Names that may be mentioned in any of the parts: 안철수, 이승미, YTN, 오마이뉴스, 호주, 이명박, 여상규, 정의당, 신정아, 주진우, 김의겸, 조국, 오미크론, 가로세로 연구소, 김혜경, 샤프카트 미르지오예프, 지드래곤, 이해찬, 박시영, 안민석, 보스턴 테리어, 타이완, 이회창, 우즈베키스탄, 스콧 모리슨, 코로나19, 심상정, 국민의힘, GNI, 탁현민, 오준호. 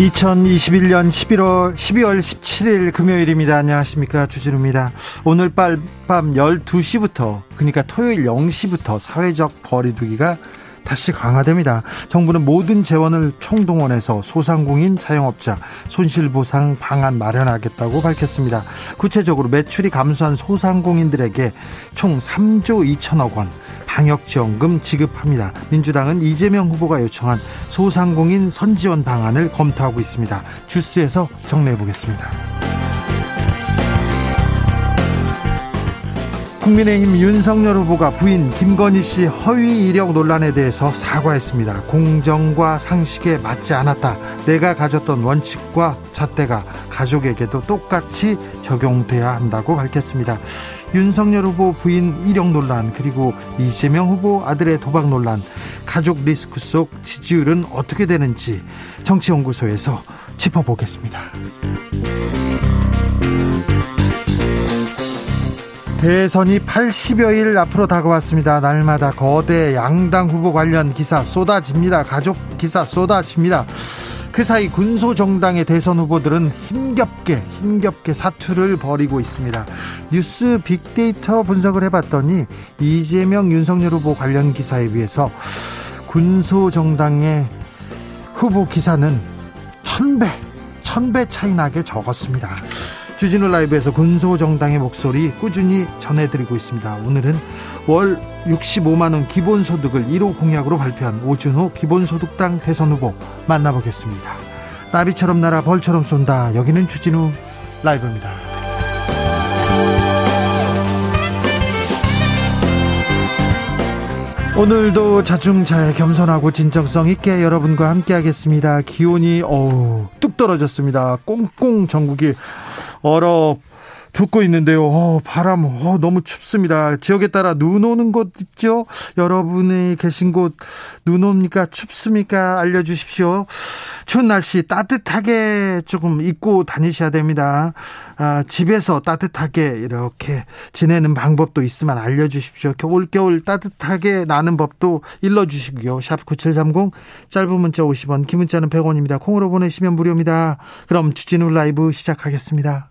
(2021년 12월 17일) 금요일입니다. 안녕하십니까, 주진우입니다. 오늘 밤 12시부터, 그러니까 토요일 0시부터 사회적 거리두기가 다시 강화됩니다. 정부는 모든 재원을 총동원해서 소상공인, 자영업자 손실보상 방안 마련하겠다고 밝혔습니다. 구체적으로 매출이 감소한 소상공인들에게 총 3조 2천억 원 방역지원금 지급합니다. 민주당은 이재명 후보가 요청한 소상공인 선지원 방안을 검토하고 있습니다. 주스에서 정리해보겠습니다. 국민의힘 윤석열 후보가 부인 김건희 씨 허위 이력 논란에 대해서 사과했습니다. 공정과 상식에 맞지 않았다. 내가 가졌던 원칙과 잣대가 가족에게도 똑같이 적용돼야 한다고 밝혔습니다. 윤석열 후보 부인 이력 논란, 그리고 이재명 후보 아들의 도박 논란, 가족 리스크 속 지지율은 어떻게 되는지 정치연구소에서 짚어보겠습니다. 대선이 80여일 앞으로 다가왔습니다. 날마다 거대 양당 후보 관련 기사 쏟아집니다. 가족 기사 쏟아집니다. 그 사이 군소정당의 대선 후보들은 힘겹게 사투를 벌이고 있습니다. 뉴스 빅데이터 분석을 해봤더니 이재명, 윤석열 후보 관련 기사에 비해서 군소정당의 후보 기사는 천배 차이 나게 적었습니다. 주진우 라이브에서 군소정당의 목소리 꾸준히 전해드리고 있습니다. 오늘은 월 65만원 기본소득을 1호 공약으로 발표한 오준호 기본소득당 대선 후보 만나보겠습니다. 나비처럼 날아 벌처럼 쏜다. 여기는 주진우 라이브입니다. 오늘도 자중자애, 겸손하고 진정성 있게 여러분과 함께하겠습니다. 기온이 뚝 떨어졌습니다. 꽁꽁 전국이 얼어붙고 있는데요. 바람 너무 춥습니다. 지역에 따라 눈 오는 곳 있죠. 여러분이 계신 곳 눈 옵니까, 춥습니까? 알려주십시오. 추운 날씨 따뜻하게 조금 입고 다니셔야 됩니다. 집에서 따뜻하게 이렇게 지내는 방법도 있으면 알려주십시오. 겨울 따뜻하게 나는 법도 일러주시고요. 샵 9730, 짧은 문자 50원, 긴 문자는 100원입니다. 콩으로 보내시면 무료입니다. 그럼 주진우 라이브 시작하겠습니다.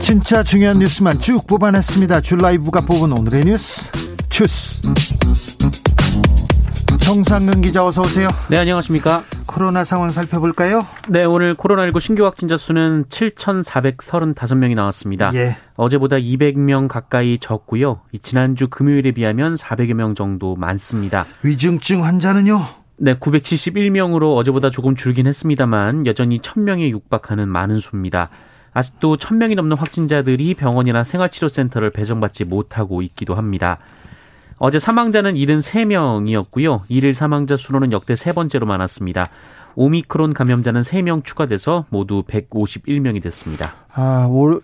진짜 중요한 뉴스만 쭉 뽑아냈습니다. 주 라이브가 뽑은 오늘의 뉴스 주스. 정상근 기자, 어서 오세요. 네, 안녕하십니까. 코로나 상황 살펴볼까요? 네, 오늘 코로나19 신규 확진자 수는 7,435명이 나왔습니다. 예. 어제보다 200명 가까이 적고요. 지난주 금요일에 비하면 400여 명 정도 많습니다. 위중증 환자는요? 네, 971명으로 어제보다 조금 줄긴 했습니다만 여전히 1,000명에 육박하는 많은 수입니다. 아직도 1,000명이 넘는 확진자들이 병원이나 생활치료센터를 배정받지 못하고 있기도 합니다. 어제 사망자는 73명이었고요. 1일 사망자 수로는 역대 세 번째로 많았습니다. 오미크론 감염자는 3명 추가돼서 모두 151명이 됐습니다.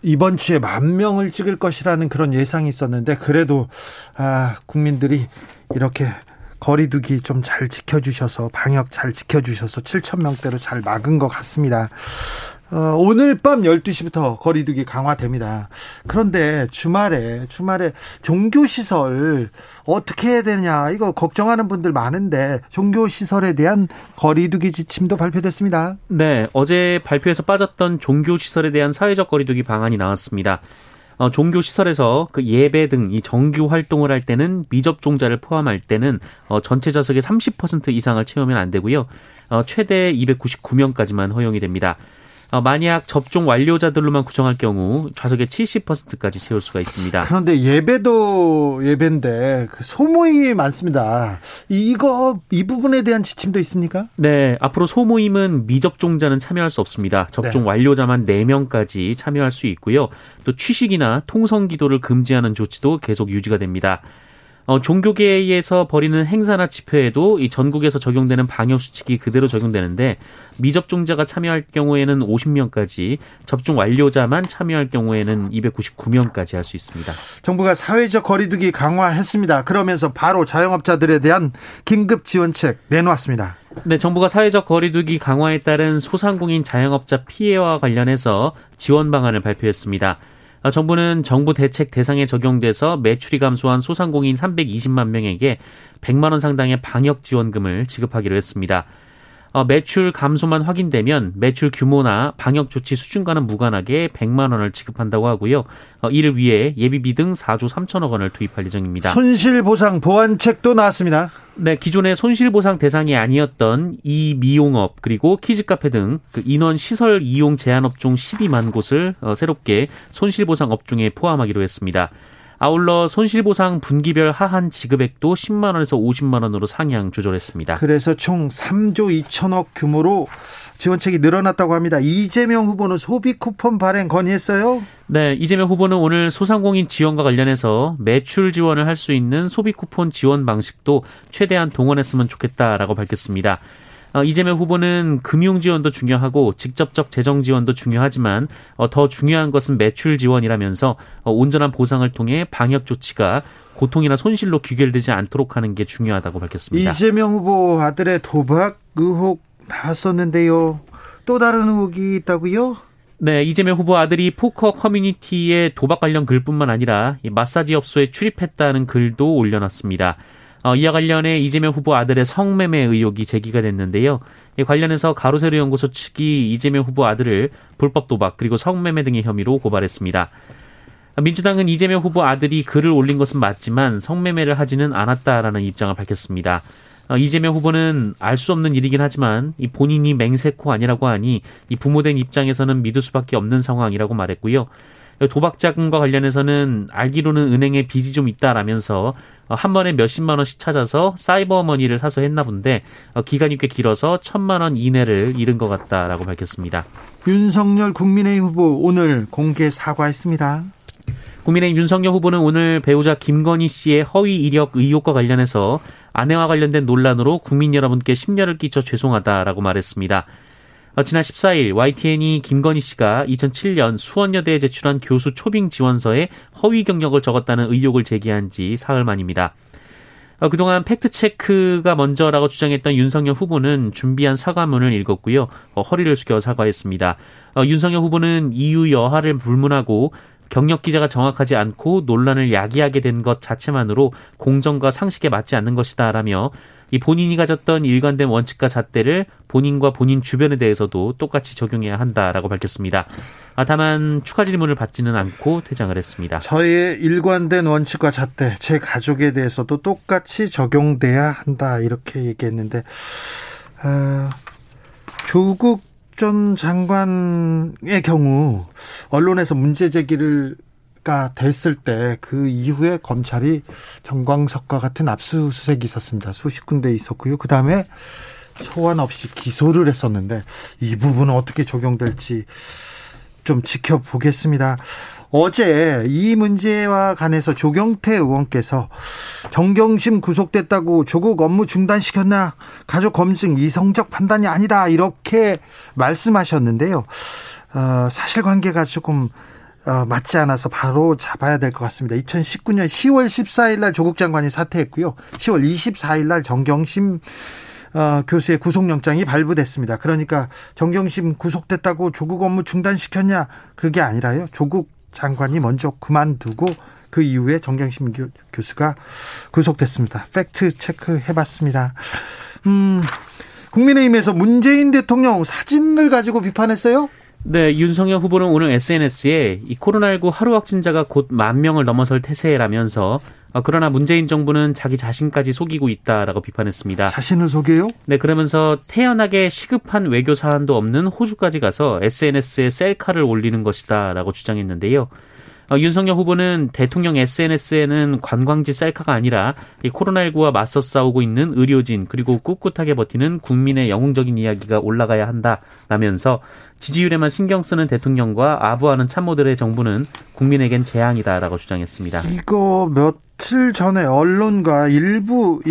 이번 주에 10,000명을 찍을 것이라는 그런 예상이 있었는데, 그래도 국민들이 이렇게 거리두기 좀 잘 지켜주셔서, 방역 잘 지켜주셔서 7,000명대로 잘 막은 것 같습니다. 오늘 밤 12시부터 거리두기 강화됩니다. 그런데 주말에 종교시설 어떻게 해야 되냐, 이거 걱정하는 분들 많은데, 종교시설에 대한 거리두기 지침도 발표됐습니다. 네, 어제 발표에서 빠졌던 종교시설에 대한 사회적 거리두기 방안이 나왔습니다. 종교 시설에서 그 예배 등 이 정규 활동을 할 때는 미접종자를 포함할 때는 전체 좌석의 30% 이상을 채우면 안 되고요. 최대 299명까지만 허용이 됩니다. 만약 접종 완료자들로만 구성할 경우 좌석의 70%까지 채울 수가 있습니다. 그런데 예배도 예배인데 소모임이 많습니다. 이 부분에 대한 지침도 있습니까? 네, 앞으로 소모임은 미접종자는 참여할 수 없습니다. 접종 완료자만 4명까지 참여할 수 있고요. 또 취식이나 통성기도를 금지하는 조치도 계속 유지가 됩니다. 종교계에서 벌이는 행사나 집회에도 이 전국에서 적용되는 방역수칙이 그대로 적용되는데 미접종자가 참여할 경우에는 50명까지, 접종 완료자만 참여할 경우에는 299명까지 할 수 있습니다. 정부가 사회적 거리두기 강화했습니다. 그러면서 바로 자영업자들에 대한 긴급 지원책 내놓았습니다. 네, 정부가 사회적 거리두기 강화에 따른 소상공인 자영업자 피해와 관련해서 지원 방안을 발표했습니다. 정부는 정부 대책 대상에 적용돼서 매출이 감소한 소상공인 320만 명에게 100만 원 상당의 방역 지원금을 지급하기로 했습니다. 매출 감소만 확인되면 매출 규모나 방역 조치 수준과는 무관하게 100만 원을 지급한다고 하고요. 이를 위해 예비비 등 4조 3천억 원을 투입할 예정입니다. 손실보상 보완책도 나왔습니다. 네, 기존의 손실보상 대상이 아니었던 이미용업 그리고 키즈카페 등 그 인원 시설 이용 제한 업종 12만 곳을 새롭게 손실보상 업종에 포함하기로 했습니다. 아울러 손실보상 분기별 하한 지급액도 10만 원에서 50만 원으로 상향 조절했습니다. 그래서 총 3조 2천억 규모로 지원책이 늘어났다고 합니다. 이재명 후보는 소비 쿠폰 발행 건의했어요? 네, 이재명 후보는 오늘 소상공인 지원과 관련해서 매출 지원을 할 수 있는 소비 쿠폰 지원 방식도 최대한 동원했으면 좋겠다라고 밝혔습니다. 이재명 후보는 금융 지원도 중요하고 직접적 재정 지원도 중요하지만 더 중요한 것은 매출 지원이라면서 온전한 보상을 통해 방역 조치가 고통이나 손실로 귀결되지 않도록 하는 게 중요하다고 밝혔습니다. 이재명 후보 아들의 도박 의혹 나왔었는데요. 또 다른 의혹이 있다고요? 네, 이재명 후보 아들이 포커 커뮤니티에 도박 관련 글뿐만 아니라 마사지 업소에 출입했다는 글도 올려놨습니다. 이와 관련해 이재명 후보 아들의 성매매 의혹이 제기가 됐는데요. 관련해서 가로세로 연구소 측이 이재명 후보 아들을 불법 도박 그리고 성매매 등의 혐의로 고발했습니다. 민주당은 이재명 후보 아들이 글을 올린 것은 맞지만 성매매를 하지는 않았다라는 입장을 밝혔습니다. 이재명 후보는 알 수 없는 일이긴 하지만 본인이 맹세코 아니라고 하니 이 부모된 입장에서는 믿을 수밖에 없는 상황이라고 말했고요. 도박 자금과 관련해서는 알기로는 은행에 빚이 좀 있다라면서 한 번에 몇십만 원씩 찾아서 사이버머니를 사서 했나 본데 기간이 꽤 길어서 1,000만 원 이내를 잃은 것 같다라고 밝혔습니다. 윤석열 국민의힘 후보 오늘 공개 사과했습니다. 국민의힘 윤석열 후보는 오늘 배우자 김건희 씨의 허위 이력 의혹과 관련해서 아내와 관련된 논란으로 국민 여러분께 심려를 끼쳐 죄송하다라고 말했습니다. 지난 14일 YTN이 김건희 씨가 2007년 수원여대에 제출한 교수 초빙 지원서에 허위 경력을 적었다는 의혹을 제기한 지 사흘 만입니다. 그동안 팩트체크가 먼저라고 주장했던 윤석열 후보는 준비한 사과문을 읽었고요. 허리를 숙여 사과했습니다. 윤석열 후보는 이유 여하를 불문하고 경력 기자가 정확하지 않고 논란을 야기하게 된 것 자체만으로 공정과 상식에 맞지 않는 것이다라며 이 본인이 가졌던 일관된 원칙과 잣대를 본인과 본인 주변에 대해서도 똑같이 적용해야 한다라고 밝혔습니다. 다만 추가 질문을 받지는 않고 퇴장을 했습니다. 저의 일관된 원칙과 잣대, 제 가족에 대해서도 똑같이 적용돼야 한다 이렇게 얘기했는데 조국 전 장관의 경우 언론에서 문제 제기를 됐을 때 그 이후에 검찰이 정광석과 같은 압수수색이 있었습니다. 수십 군데 있었고요. 그다음에 소환 없이 기소를 했었는데 이 부분은 어떻게 적용될지 좀 지켜보겠습니다. 어제 이 문제와 관해서 조경태 의원께서 정경심 구속됐다고 조국 업무 중단시켰나, 가족 검증 이성적 판단이 아니다 이렇게 말씀하셨는데요. 사실관계가 조금 맞지 않아서 바로 잡아야 될 것 같습니다. 2019년 10월 14일 날 조국 장관이 사퇴했고요. 10월 24일 날 정경심 교수의 구속영장이 발부됐습니다. 그러니까 정경심 구속됐다고 조국 업무 중단시켰냐, 그게 아니라요. 조국 장관이 먼저 그만두고 그 이후에 정경심 교수가 구속됐습니다. 팩트 체크해봤습니다. 국민의힘에서 문재인 대통령 사진을 가지고 비판했어요? 네, 윤석열 후보는 오늘 SNS에 이 코로나19 하루 확진자가 곧 10,000명을 넘어설 태세라면서 그러나 문재인 정부는 자기 자신까지 속이고 있다라고 비판했습니다. 자신을 속여요? 네, 그러면서 태연하게 시급한 외교 사안도 없는 호주까지 가서 SNS에 셀카를 올리는 것이다라고 주장했는데요. 윤석열 후보는 대통령 SNS에는 관광지 셀카가 아니라 이 코로나19와 맞서 싸우고 있는 의료진 그리고 꿋꿋하게 버티는 국민의 영웅적인 이야기가 올라가야 한다라면서 지지율에만 신경 쓰는 대통령과 아부하는 참모들의 정부는 국민에겐 재앙이다라고 주장했습니다. 이거 며칠 전에 언론과 일부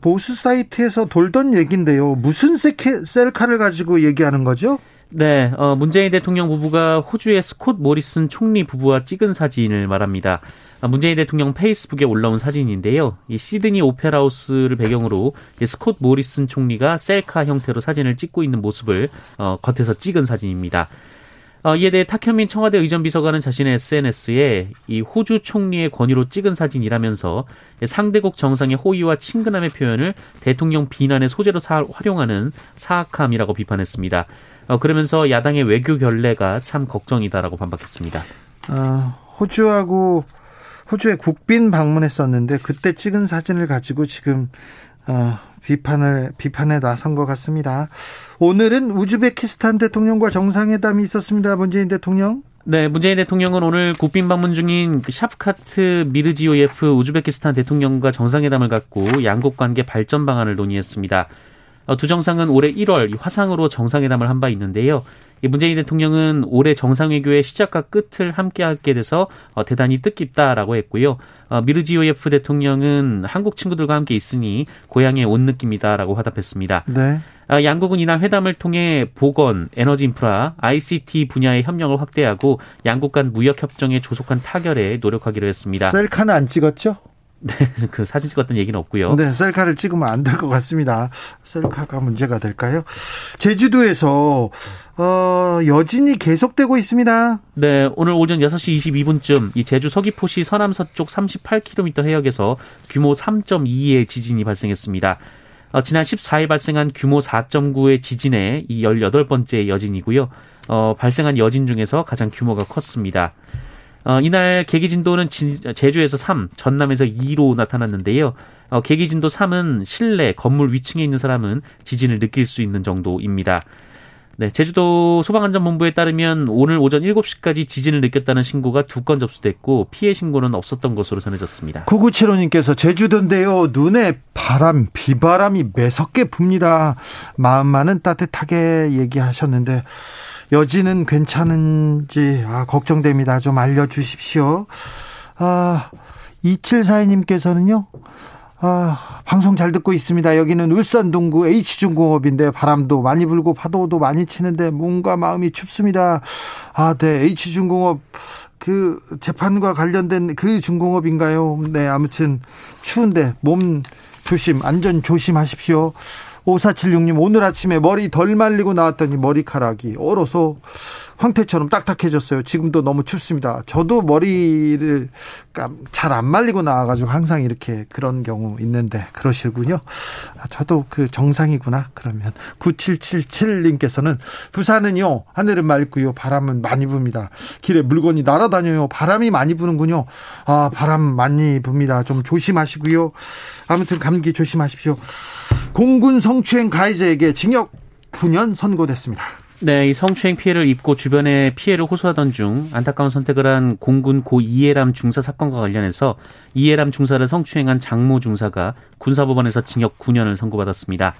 보수 사이트에서 돌던 얘기인데요. 무슨 셀카를 가지고 얘기하는 거죠? 네, 문재인 대통령 부부가 호주의 스콧 모리슨 총리 부부와 찍은 사진을 말합니다. 문재인 대통령 페이스북에 올라온 사진인데요. 이 시드니 오페라하우스를 배경으로 스콧 모리슨 총리가 셀카 형태로 사진을 찍고 있는 모습을 겉에서 찍은 사진입니다. 이에 대해 탁현민 청와대 의전비서관은 자신의 SNS에 이 호주 총리의 권유로 찍은 사진이라면서 상대국 정상의 호의와 친근함의 표현을 대통령 비난의 소재로 활용하는 사악함이라고 비판했습니다. 그러면서 야당의 외교 결례가 참 걱정이다라고 반박했습니다. 호주의 국빈 방문했었는데 그때 찍은 사진을 가지고 지금 비판에 나선 것 같습니다. 오늘은 우즈베키스탄 대통령과 정상회담이 있었습니다. 문재인 대통령. 네, 문재인 대통령은 오늘 국빈 방문 중인 샤프카트 미르지오예프 우즈베키스탄 대통령과 정상회담을 갖고 양국 관계 발전 방안을 논의했습니다. 두 정상은 올해 1월 화상으로 정상회담을 한 바 있는데요. 문재인 대통령은 올해 정상회교의 시작과 끝을 함께하게 돼서 대단히 뜻깊다라고 했고요. 미르지오예프 대통령은 한국 친구들과 함께 있으니 고향에 온 느낌이다라고 화답했습니다. 네. 양국은 이날 회담을 통해 보건, 에너지 인프라, ICT 분야의 협력을 확대하고 양국 간 무역협정에 조속한 타결에 노력하기로 했습니다. 셀카는 안 찍었죠? 네, 그 사진 찍었던 얘기는 없고요. 네, 셀카를 찍으면 안 될 것 같습니다. 셀카가 문제가 될까요? 제주도에서 여진이 계속되고 있습니다. 네, 오늘 오전 6시 22분쯤 이 제주 서귀포시 서남 서쪽 38km 해역에서 규모 3.2의 지진이 발생했습니다. 지난 14일 발생한 규모 4.9의 지진의 이 18번째 여진이고요. 발생한 여진 중에서 가장 규모가 컸습니다. 이날 계기진도는 제주에서 3, 전남에서 2로 나타났는데요. 계기진도 3은 실내, 건물 위층에 있는 사람은 지진을 느낄 수 있는 정도입니다. 네, 제주도 소방안전본부에 따르면 오늘 오전 7시까지 지진을 느꼈다는 신고가 2건 접수됐고 피해 신고는 없었던 것으로 전해졌습니다. 9975님께서 제주도인데요. 눈에 비바람이 매섭게 붑니다. 마음만은 따뜻하게 얘기하셨는데 여지는 괜찮은지 걱정됩니다. 좀 알려주십시오. 2742님께서는요. 방송 잘 듣고 있습니다. 여기는 울산 동구 H중공업인데 바람도 많이 불고 파도도 많이 치는데 뭔가 마음이 춥습니다. 네, H중공업 그 재판과 관련된 그 중공업인가요? 네, 아무튼 추운데 몸 조심, 안전 조심하십시오. 5476님 오늘 아침에 머리 덜 말리고 나왔더니 머리카락이 얼어서 황태처럼 딱딱해졌어요. 지금도 너무 춥습니다. 저도 머리를 잘 안 말리고 나와가지고 항상 이렇게 그런 경우 있는데 그러시군요. 저도 그 정상이구나. 그러면 9777님께서는 부산은요 하늘은 맑고요 바람은 많이 붑니다. 길에 물건이 날아다녀요. 바람이 많이 부는군요. 바람 많이 붑니다. 좀 조심하시고요. 아무튼 감기 조심하십시오. 공군 성추행 가해자에게 징역 9년 선고됐습니다. 네, 이 성추행 피해를 입고 주변에 피해를 호소하던 중 안타까운 선택을 한 공군 고 이예람 중사 사건과 관련해서 이예람 중사를 성추행한 장모 중사가 군사법원에서 징역 9년을 선고받았습니다.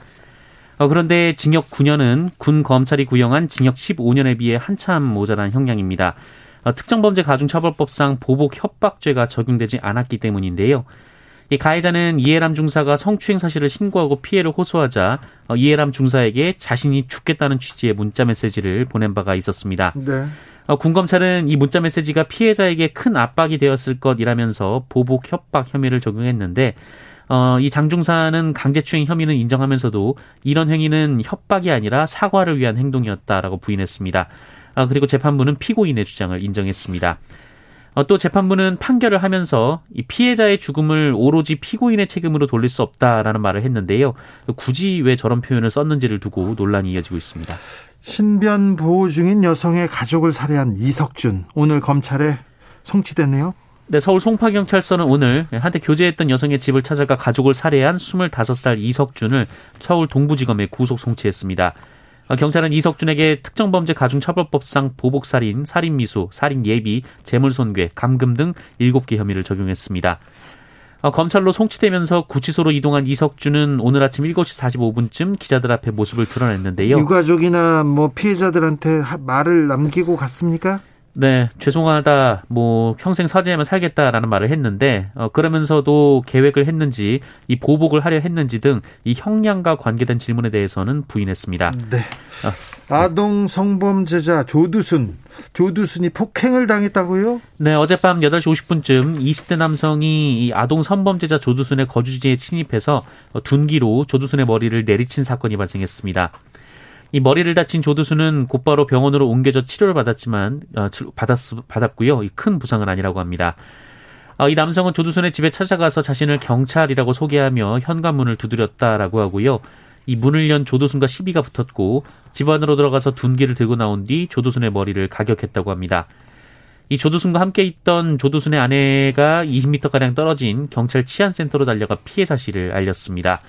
그런데 징역 9년은 군 검찰이 구형한 징역 15년에 비해 한참 모자란 형량입니다. 특정범죄가중처벌법상 보복 협박죄가 적용되지 않았기 때문인데요. 이 가해자는 이예람 중사가 성추행 사실을 신고하고 피해를 호소하자 이예람 중사에게 자신이 죽겠다는 취지의 문자메시지를 보낸 바가 있었습니다. 네. 군검찰은 이 문자메시지가 피해자에게 큰 압박이 되었을 것이라면서 보복 협박 혐의를 적용했는데 이 장 중사는 강제추행 혐의는 인정하면서도 이런 행위는 협박이 아니라 사과를 위한 행동이었다라고 부인했습니다. 그리고 재판부는 피고인의 주장을 인정했습니다. 또 재판부는 판결을 하면서 이 피해자의 죽음을 오로지 피고인의 책임으로 돌릴 수 없다라는 말을 했는데요. 굳이 왜 저런 표현을 썼는지를 두고 논란이 이어지고 있습니다. 신변 보호 중인 여성의 가족을 살해한 이석준, 오늘 검찰에 송치됐네요. 네, 서울 송파경찰서는 오늘 한때 교제했던 여성의 집을 찾아가 가족을 살해한 25살 이석준을 서울 동부지검에 구속 송치했습니다. 경찰은 이석준에게 특정범죄가중처벌법상 보복살인, 살인미수, 살인예비, 재물손괴, 감금 등 7개 혐의를 적용했습니다. 검찰로 송치되면서 구치소로 이동한 이석준은 오늘 아침 7시 45분쯤 기자들 앞에 모습을 드러냈는데요. 유가족이나 피해자들한테 말을 남기고 갔습니까? 네, 죄송하다, 평생 사죄하면 살겠다라는 말을 했는데, 그러면서도 계획을 했는지, 이 보복을 하려 했는지 등 이 형량과 관계된 질문에 대해서는 부인했습니다. 네. 아동 성범죄자 조두순이 폭행을 당했다고요? 네, 어젯밤 8시 50분쯤 20대 남성이 이 아동 성범죄자 조두순의 거주지에 침입해서 둔기로 조두순의 머리를 내리친 사건이 발생했습니다. 이 머리를 다친 조두순은 곧바로 병원으로 옮겨져 치료를 받았고요. 큰 부상은 아니라고 합니다. 이 남성은 조두순의 집에 찾아가서 자신을 경찰이라고 소개하며 현관문을 두드렸다라고 하고요. 이 문을 연 조두순과 시비가 붙었고 집 안으로 들어가서 둔기를 들고 나온 뒤 조두순의 머리를 가격했다고 합니다. 이 조두순과 함께 있던 조두순의 아내가 20m가량 떨어진 경찰 치안센터로 달려가 피해 사실을 알렸습니다.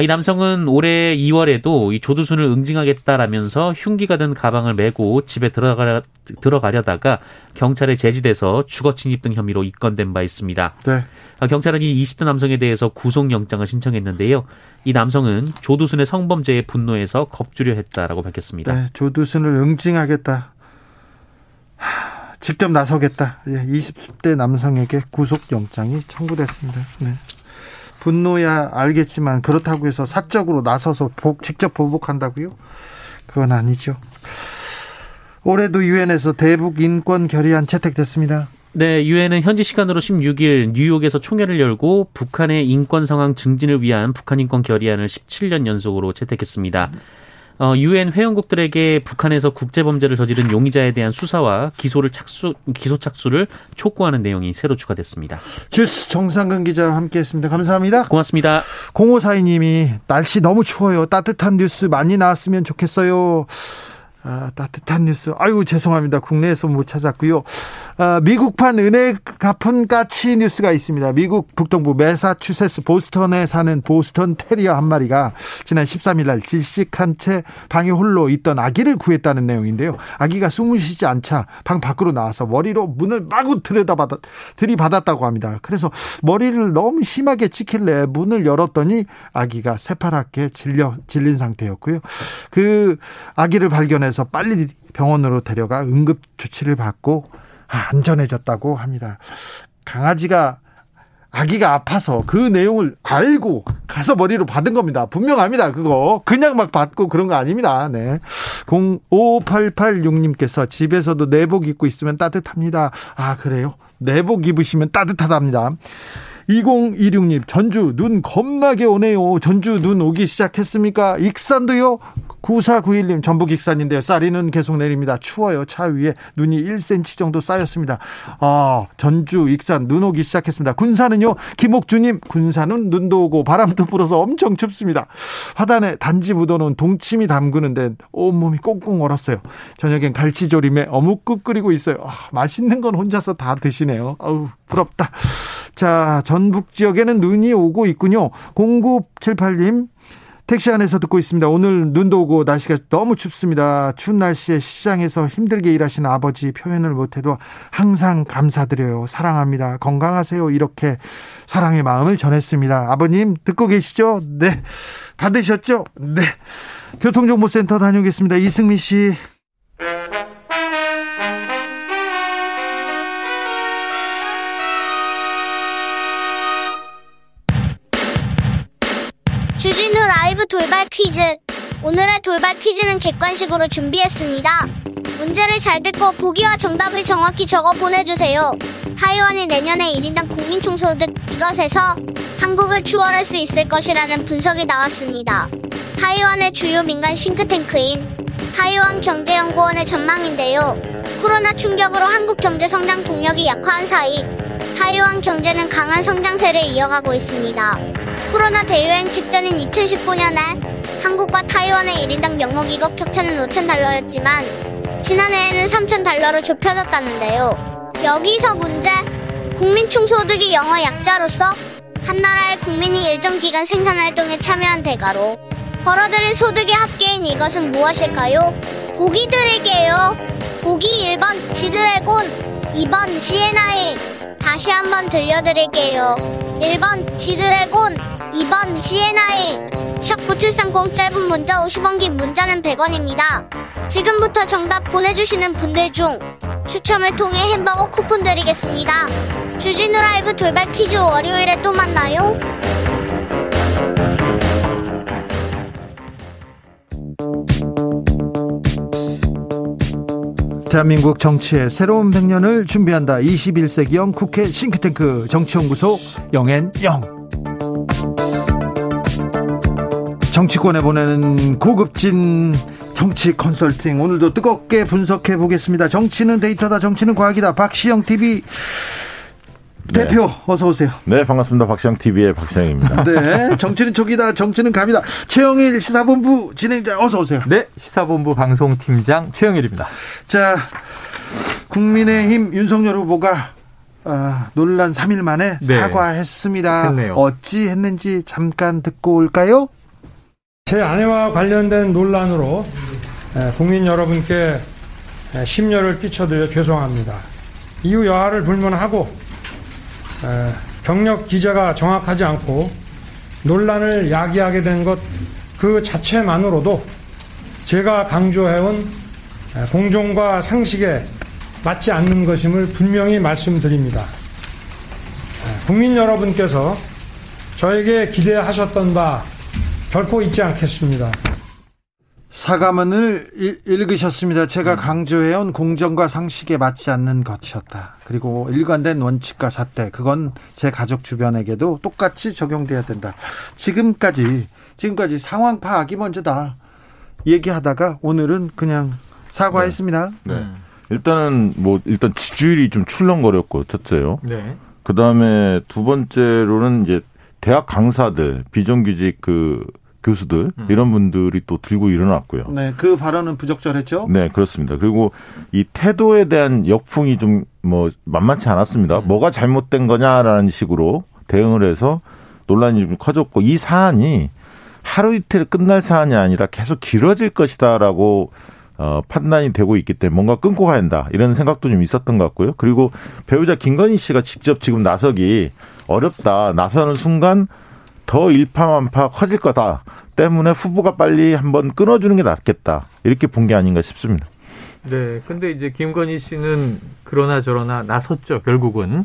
이 남성은 올해 2월에도 이 조두순을 응징하겠다라면서 흉기가 든 가방을 메고 집에 들어가려다가 경찰에 제지돼서 주거침입 등 혐의로 입건된 바 있습니다. 네. 경찰은 이 20대 남성에 대해서 구속영장을 신청했는데요. 이 남성은 조두순의 성범죄에 분노해서 겁주려 했다라고 밝혔습니다. 네, 조두순을 응징하겠다. 직접 나서겠다. 20대 남성에게 구속영장이 청구됐습니다. 네. 분노야 알겠지만 그렇다고 해서 사적으로 나서서 직접 보복한다고요? 그건 아니죠. 올해도 유엔에서 대북 인권 결의안 채택됐습니다. 네, 유엔은 현지 시간으로 16일 뉴욕에서 총회를 열고 북한의 인권 상황 증진을 위한 북한 인권 결의안을 17년 연속으로 채택했습니다. 유엔 회원국들에게 북한에서 국제범죄를 저지른 용의자에 대한 수사와 기소 착수를 촉구하는 내용이 새로 추가됐습니다. 주스 정상근 기자와 함께했습니다. 감사합니다. 고맙습니다. 0542님이 날씨 너무 추워요. 따뜻한 뉴스 많이 나왔으면 좋겠어요. 따뜻한 뉴스. 아이고 죄송합니다. 국내에서 못 찾았고요. 미국판 은혜 갚은 까치 뉴스가 있습니다. 미국 북동부 메사추세스 보스턴에 사는 보스턴 테리어 한 마리가 지난 13일 날 질식한 채 방에 홀로 있던 아기를 구했다는 내용인데요. 아기가 숨을 쉬지 않자 방 밖으로 나와서 머리로 문을 마구 들이받았다고 합니다. 그래서 머리를 너무 심하게 찍힐래 문을 열었더니 아기가 새파랗게 질린 상태였고요. 그 아기를 발견해 그래서 빨리 병원으로 데려가 응급 조치를 받고 안전해졌다고 합니다. 아기가 아파서 그 내용을 알고 가서 머리로 받은 겁니다. 분명합니다. 그거 그냥 막 받고 그런 거 아닙니다. 네. 05886님께서 집에서도 내복 입고 있으면 따뜻합니다. 아 그래요? 내복 입으시면 따뜻하답니다. 2026님 전주 눈 겁나게 오네요. 전주 눈 오기 시작했습니까? 익산도요? 9491님 전북 익산인데요. 쌀이 눈 계속 내립니다. 추워요. 차 위에 눈이 1cm 정도 쌓였습니다. 전주 익산 눈 오기 시작했습니다. 군산은요. 김옥주님 군산은 눈도 오고 바람도 불어서 엄청 춥습니다. 화단에 단지 묻어놓은 동치미 담그는데 온몸이 꽁꽁 얼었어요. 저녁엔 갈치조림에 어묵국 끓이고 있어요. 맛있는 건 혼자서 다 드시네요. 아우 부럽다. 자, 전북 지역에는 눈이 오고 있군요. 0978님 택시 안에서 듣고 있습니다. 오늘 눈도 오고 날씨가 너무 춥습니다. 추운 날씨에 시장에서 힘들게 일하시는 아버지 표현을 못해도 항상 감사드려요. 사랑합니다. 건강하세요. 이렇게 사랑의 마음을 전했습니다. 아버님 듣고 계시죠? 네. 받으셨죠? 네. 교통정보센터 다녀오겠습니다. 이승미 씨. 돌발 퀴즈. 오늘의 돌발 퀴즈는 객관식으로 준비했습니다. 문제를 잘 듣고 보기와 정답을 정확히 적어 보내주세요. 타이완이 내년에 1인당 국민총소득 이것에서 한국을 추월할 수 있을 것이라는 분석이 나왔습니다. 타이완의 주요 민간 싱크탱크인 타이완 경제연구원의 전망인데요. 코로나 충격으로 한국 경제 성장 동력이 약화한 사이 타이완 경제는 강한 성장세를 이어가고 있습니다. 코로나 대유행 직전인 2019년에 한국과 타이완의 1인당 영업이익 격차는 5,000달러였지만 지난해에는 3,000달러로 좁혀졌다는데요. 여기서 문제, 국민총소득이 영어 약자로서 한 나라의 국민이 일정 기간 생산활동에 참여한 대가로 벌어들인 소득의 합계인 이것은 무엇일까요? 보기 드릴게요. 보기 1번 지드래곤, 2번 GNI. 다시 한번 들려드릴게요. 1번 지드래곤, 2번 GNI. #9730 짧은 문자 50원, 긴 문자는 100원입니다. 지금부터 정답 보내주시는 분들 중 추첨을 통해 햄버거 쿠폰 드리겠습니다. 주진우 라이브 돌발 퀴즈, 월요일에 또 만나요. 대한민국 정치의 새로운 100년을 준비한다. 21세기형 국회 싱크탱크 정치연구소 영앤영. 정치권에 보내는 고급진 정치 컨설팅, 오늘도 뜨겁게 분석해 보겠습니다. 정치는 데이터다, 정치는 과학이다. 박시영 TV 대표, 네. 어서 오세요. 네, 반갑습니다. 박시영 TV의 박시영입니다. 네, 정치는 촉이다, 정치는 갑이다. 최영일 시사본부 진행자, 어서 오세요. 네, 시사본부 방송팀장 최영일입니다. 자, 국민의힘 윤석열 후보가 논란 3일 만에, 네, 사과했습니다. 했네요. 어찌 했는지 잠깐 듣고 올까요? 제 아내와 관련된 논란으로 국민 여러분께 심려를 끼쳐드려 죄송합니다. 이유 여하를 불문하고 경력 기재가 정확하지 않고 논란을 야기하게 된 것 그 자체만으로도 제가 강조해온 공정과 상식에 맞지 않는 것임을 분명히 말씀드립니다. 국민 여러분께서 저에게 기대하셨던 바 결코 잊지 않겠습니다. 사과문을 읽으셨습니다. 제가 강조해온 공정과 상식에 맞지 않는 것이었다. 그리고 일관된 원칙과 잣대, 그건 제 가족 주변에게도 똑같이 적용돼야 된다. 지금까지 상황 파악이 먼저다 얘기하다가 오늘은 그냥 사과했습니다. 네. 일단은 일단 지지율이 좀 출렁거렸고, 첫째요. 네. 그 다음에 두 번째로는 이제 대학 강사들, 비정규직 교수들, 이런 분들이 또 들고 일어났고요. 네, 그 발언은 부적절했죠? 네, 그렇습니다. 그리고 이 태도에 대한 역풍이 좀 만만치 않았습니다. 뭐가 잘못된 거냐라는 식으로 대응을 해서 논란이 좀 커졌고, 이 사안이 하루 이틀 끝날 사안이 아니라 계속 길어질 것이다라고 판단이 되고 있기 때문에 뭔가 끊고 가야 한다, 이런 생각도 좀 있었던 것 같고요. 그리고 배우자 김건희 씨가 직접 지금 나서기 어렵다, 나서는 순간 더 일파만파 커질 거다 때문에 후보가 빨리 한번 끊어주는 게 낫겠다, 이렇게 본 게 아닌가 싶습니다. 네, 근데 이제 김건희 씨는 그러나 저러나 나섰죠. 결국은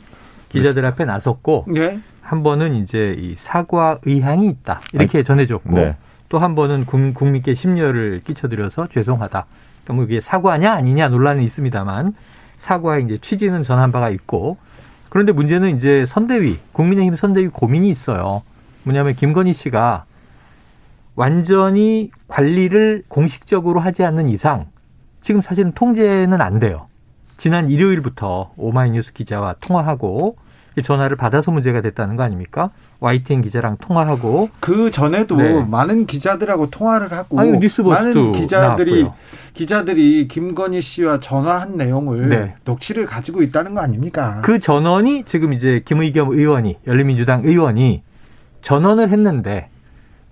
기자들 앞에 나섰고, 네, 한 번은 이제 이 사과 의향이 있다 이렇게 전해줬고, 네, 또 한 번은 국민께 심려를 끼쳐드려서 죄송하다. 그러니까 뭐 이게 사과냐 아니냐 논란은 있습니다만 사과의 이제 취지는 전한 바가 있고, 그런데 문제는 이제 선대위, 국민의힘 선대위 고민이 있어요. 뭐냐면 김건희 씨가 완전히 관리를 공식적으로 하지 않는 이상 지금 사실은 통제는 안 돼요. 지난 일요일부터 오마이뉴스 기자와 통화하고 전화를 받아서 문제가 됐다는 거 아닙니까? YTN 기자랑 통화하고. 그 전에도, 네, 많은 기자들하고 통화를 하고, 아니, 많은 기자들이 김건희 씨와 전화한 내용을, 네, 녹취를 가지고 있다는 거 아닙니까? 그 전원이 지금 이제 김의겸 의원이, 열린민주당 의원이 전언을 했는데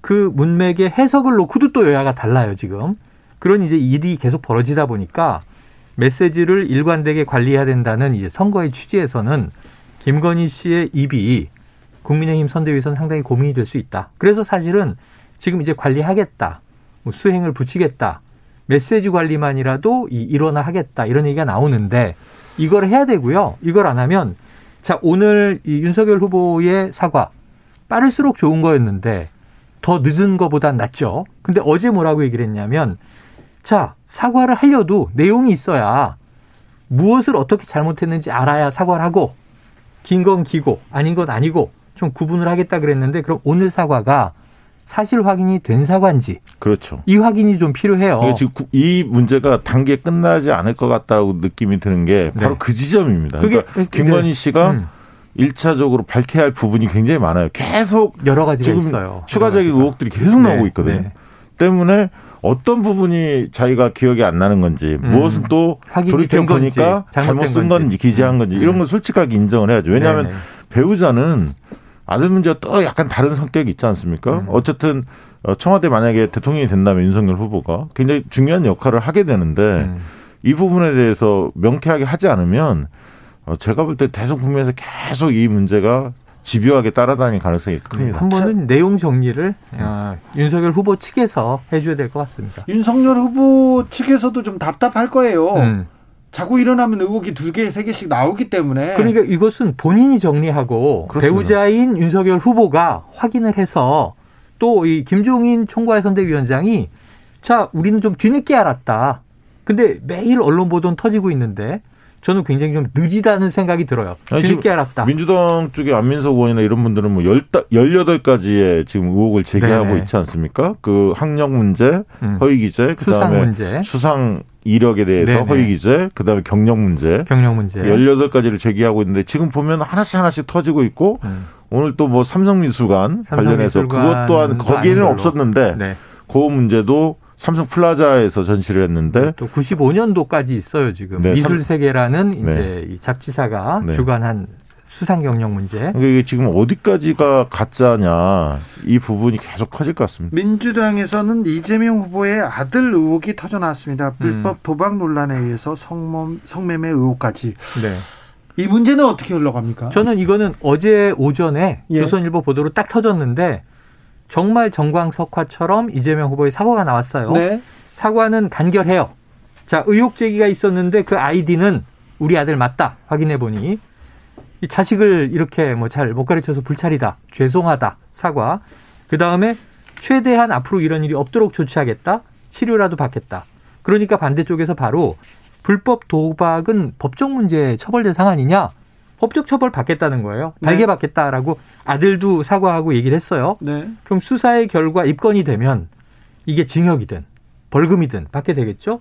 그 문맥의 해석을 놓고도 또 여야가 달라요, 지금. 그런 이제 일이 계속 벌어지다 보니까 메시지를 일관되게 관리해야 된다는 이제 선거의 취지에서는 김건희 씨의 입이 국민의힘 선대위에서는 상당히 고민이 될 수 있다. 그래서 사실은 지금 이제 관리하겠다, 뭐 수행을 붙이겠다, 메시지 관리만이라도 일어나 하겠다, 이런 얘기가 나오는데 이걸 해야 되고요. 이걸 안 하면, 자, 오늘 이 윤석열 후보의 사과 빠를수록 좋은 거였는데 더 늦은 거보단 낫죠. 근데 어제 뭐라고 얘기를 했냐면, 자, 사과를 하려도 내용이 있어야, 무엇을 어떻게 잘못했는지 알아야 사과를 하고, 긴 건 기고 아닌 건 아니고 좀 구분을 하겠다 그랬는데, 그럼 오늘 사과가 사실 확인이 된 사과인지. 그렇죠. 이 확인이 좀 필요해요. 지금 이 문제가 단계 끝나지 않을 것 같다고 느낌이 드는 게 바로 네. 그 지점입니다. 그러니까 김건희 씨가 1차적으로 밝혀야 할 부분이 굉장히 많아요. 계속 여러 가지가 지금 있어요. 추가적인 의혹들이 계속 나오고 있거든요. 네. 때문에 어떤 부분이 자기가 기억이 안 나는 건지 무엇은 또 돌이켜 보니까 잘못 쓴 건지 기재한 건지 이런 건 솔직하게 인정을 해야죠. 왜냐하면 네네. 배우자는 아들 문제가 또 약간 다른 성격이 있지 않습니까? 어쨌든 청와대 만약에 대통령이 된다면 윤석열 후보가 굉장히 중요한 역할을 하게 되는데 이 부분에 대해서 명쾌하게 하지 않으면 제가 볼 때 대선 국면에서 계속 이 문제가 집요하게 따라다닐 가능성이 큽니다. 한 번은 내용 정리를 윤석열 후보 측에서 해줘야 될 것 같습니다. 윤석열 후보 측에서도 좀 답답할 거예요. 자꾸 일어나면 의혹이 2개, 3개씩 나오기 때문에. 그러니까 이것은 본인이 정리하고 그렇습니다. 배우자인 윤석열 후보가 확인을 해서 또 이 김종인 총괄 선대위원장이 자, 우리는 좀 뒤늦게 알았다. 근데 매일 언론 보도는 터지고 있는데 저는 굉장히 좀 느리다는 생각이 들어요. 뒤늦게 알았다. 민주당 쪽에 안민석 의원이나 이런 분들은 뭐 18가지의 지금 의혹을 제기하고 네네. 있지 않습니까? 그 학력 문제, 허위 기재, 그다음에 문제. 수상 이력에 대해서 네네. 허위 기재, 그다음에 경력 문제. 18가지를 제기하고 있는데 지금 보면 하나씩 터지고 있고 오늘 또 뭐 삼성미술관 관련해서 그것 또한 거기에는 없었는데 네. 그 문제도 삼성 플라자에서 전시를 했는데 또 95년도까지 있어요 지금 네, 미술세계라는 이제 네. 잡지사가 네. 주관한 수상 경력 문제. 그러니까 이게 지금 어디까지가 가짜냐 이 부분이 계속 커질 것 같습니다. 민주당에서는 이재명 후보의 아들 의혹이 터져나왔습니다. 불법 도박 논란에 의해서 성매매 의혹까지. 네. 이 문제는 어떻게 흘러갑니까? 저는 이거는 어제 오전에 예. 조선일보 보도로 딱 터졌는데. 정말 정광석화처럼 이재명 후보의 사과가 나왔어요. 네. 사과는 간결해요. 자, 의혹 제기가 있었는데 그 아이디는 우리 아들 맞다. 확인해 보니 이 자식을 이렇게 뭐 잘 못 가르쳐서 불찰이다. 죄송하다. 사과. 그다음에 최대한 앞으로 이런 일이 없도록 조치하겠다. 치료라도 받겠다. 그러니까 반대쪽에서 바로 불법 도박은 법적 문제 처벌 대상 아니냐. 법적 처벌 받겠다는 거예요. 달게 네. 받겠다라고 아들도 사과하고 얘기를 했어요. 네. 그럼 수사의 결과 입건이 되면 이게 징역이든 벌금이든 받게 되겠죠.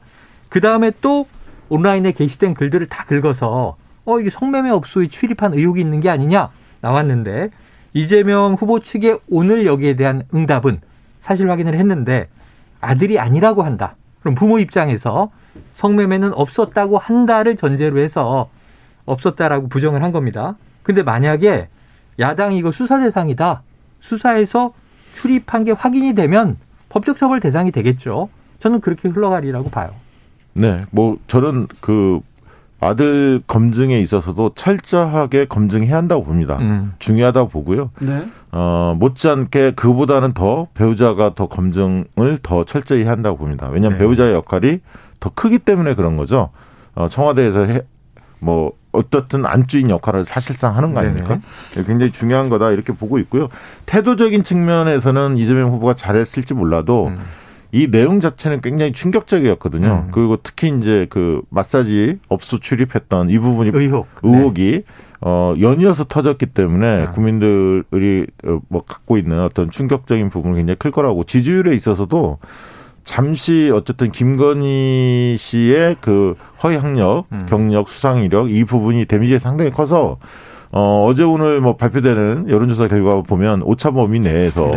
그다음에 또 온라인에 게시된 글들을 다 긁어서 이게 성매매 업소에 출입한 의혹이 있는 게 아니냐 나왔는데 이재명 후보 측의 오늘 여기에 대한 응답은 사실 확인을 했는데 아들이 아니라고 한다. 그럼 부모 입장에서 성매매는 없었다고 한다를 전제로 해서 없었다라고 부정을 한 겁니다. 근데 만약에 야당이 이거 수사 대상이다. 수사에서 출입한 게 확인이 되면 법적 처벌 대상이 되겠죠. 저는 그렇게 흘러가리라고 봐요. 네. 뭐 저는 그 아들 검증에 있어서도 철저하게 검증해야 한다고 봅니다. 중요하다고 보고요. 네. 못지않게 그보다는 더 배우자가 더 검증을 더 철저히 해야 한다고 봅니다. 왜냐하면 네. 배우자의 역할이 더 크기 때문에 그런 거죠. 청와대에서 뭐 어떻든 안주인 역할을 사실상 하는 거 아닙니까? 네네. 굉장히 중요한 거다 이렇게 보고 있고요. 태도적인 측면에서는 이재명 후보가 잘했을지 몰라도 이 내용 자체는 굉장히 충격적이었거든요. 그리고 특히 이제 그 마사지 업소 출입했던 이 부분이 의혹이 네. 연이어서 터졌기 때문에 국민들이 뭐 갖고 있는 어떤 충격적인 부분은 굉장히 클 거라고 지지율에 있어서도. 잠시 어쨌든 김건희 씨의 그 허위 학력, 경력, 수상 이력 이 부분이 데미지가 상당히 커서 어제 오늘 뭐 발표되는 여론조사 결과 보면 오차범위 내에서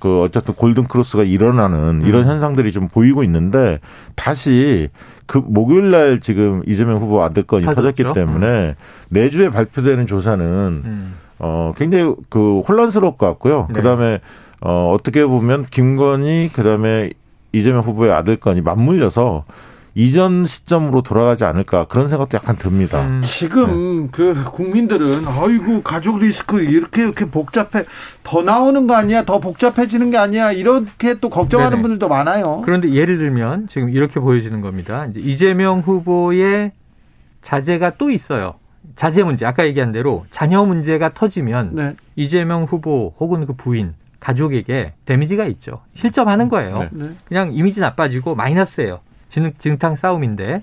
그 어쨌든 골든 크로스가 일어나는 이런 현상들이 좀 보이고 있는데 다시 그 목요일 날 지금 이재명 후보 아들 건이 터졌기 때문에 내주에 발표되는 조사는 굉장히 그 혼란스러울 것 같고요. 네. 그다음에 어떻게 보면 김건희 그다음에 이재명 후보의 아들 건이 맞물려서 이전 시점으로 돌아가지 않을까 그런 생각도 약간 듭니다. 지금 네. 그 국민들은 아이고 가족 리스크 이렇게 복잡해 더 나오는 거 아니야 더 복잡해지는 게 아니야 이렇게 또 걱정하는 네네. 분들도 많아요. 그런데 예를 들면 지금 이렇게 보여지는 겁니다. 이제 이재명 후보의 자제가 또 있어요. 자제 문제 아까 얘기한 대로 자녀 문제가 터지면 네. 이재명 후보 혹은 그 부인 가족에게 데미지가 있죠. 실점하는 거예요. 네. 그냥 이미지 나빠지고 마이너스예요. 진흙탕 싸움인데.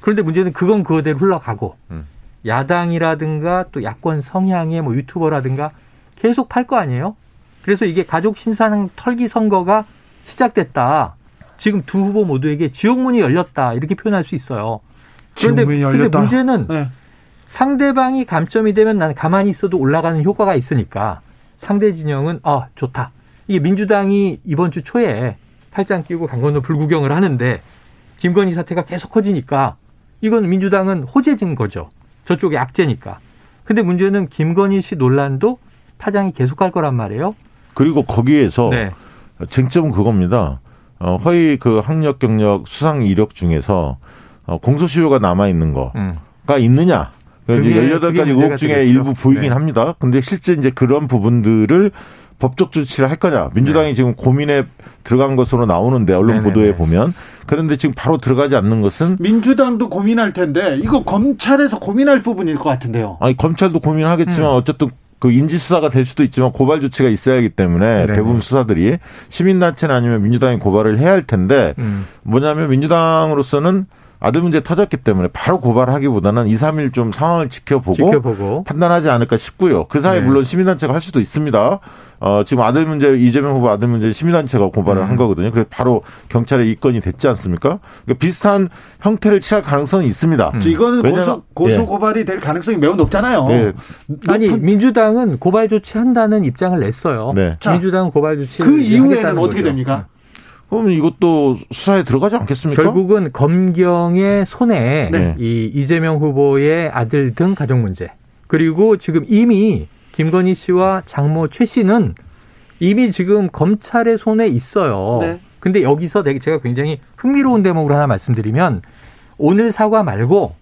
그런데 문제는 그건 그거대로 흘러가고 야당이라든가 또 야권 성향의 뭐 유튜버라든가 계속 팔 거 아니에요. 그래서 이게 가족 신상 털기 선거가 시작됐다. 지금 두 후보 모두에게 지옥문이 열렸다. 이렇게 표현할 수 있어요. 그런데 근데 문제는 네. 상대방이 감점이 되면 나는 가만히 있어도 올라가는 효과가 있으니까 상대 진영은 좋다. 이게 민주당이 이번 주 초에 팔짱 끼고 강건호 불구경을 하는데 김건희 사태가 계속 커지니까 이건 민주당은 호재진 거죠. 저쪽이 악재니까. 근데 문제는 김건희 씨 논란도 파장이 계속할 거란 말이에요. 그리고 거기에서 네. 쟁점은 그겁니다. 허위 그 학력 경력 수상 이력 중에서 공소시효가 남아 있는 거가 있느냐. 그게, 18가지 의혹 중에 되겠죠. 일부 보이긴 네. 합니다. 근데 실제 이제 그런 부분들을 법적 조치를 할 거냐. 민주당이 네. 지금 고민에 들어간 것으로 나오는데 언론 네네네. 보도에 보면. 그런데 지금 바로 들어가지 않는 것은. 민주당도 고민할 텐데 이거 검찰에서 고민할 부분일 것 같은데요. 아니 검찰도 고민하겠지만 어쨌든 그 인지수사가 될 수도 있지만 고발 조치가 있어야 하기 때문에 네네. 대부분 수사들이 시민단체는 아니면 민주당이 고발을 해야 할 텐데 뭐냐면 민주당으로서는 아들 문제 터졌기 때문에 바로 고발하기보다는 2, 3일 좀 상황을 지켜보고 판단하지 않을까 싶고요. 그 사이에 네. 물론 시민단체가 할 수도 있습니다. 지금 아들 문제, 이재명 후보 아들 문제 시민단체가 고발을 한 거거든요. 그래서 바로 경찰에 입건이 됐지 않습니까? 그러니까 비슷한 형태를 취할 가능성이 있습니다. 이거는 고소고발이 될 가능성이 매우 높잖아요. 네. 아니, 민주당은 고발 조치한다는 입장을 냈어요. 네. 자, 민주당은 고발 조치를 그 이후에는 어떻게 거죠. 됩니까? 그럼 이것도 수사에 들어가지 않겠습니까? 결국은 검경의 손에 네. 이 이재명 후보의 아들 등 가족 문제. 그리고 지금 이미 김건희 씨와 장모 최 씨는 이미 지금 검찰의 손에 있어요. 네. 근데 여기서 제가 굉장히 흥미로운 대목으로 하나 말씀드리면 오늘 사과 말고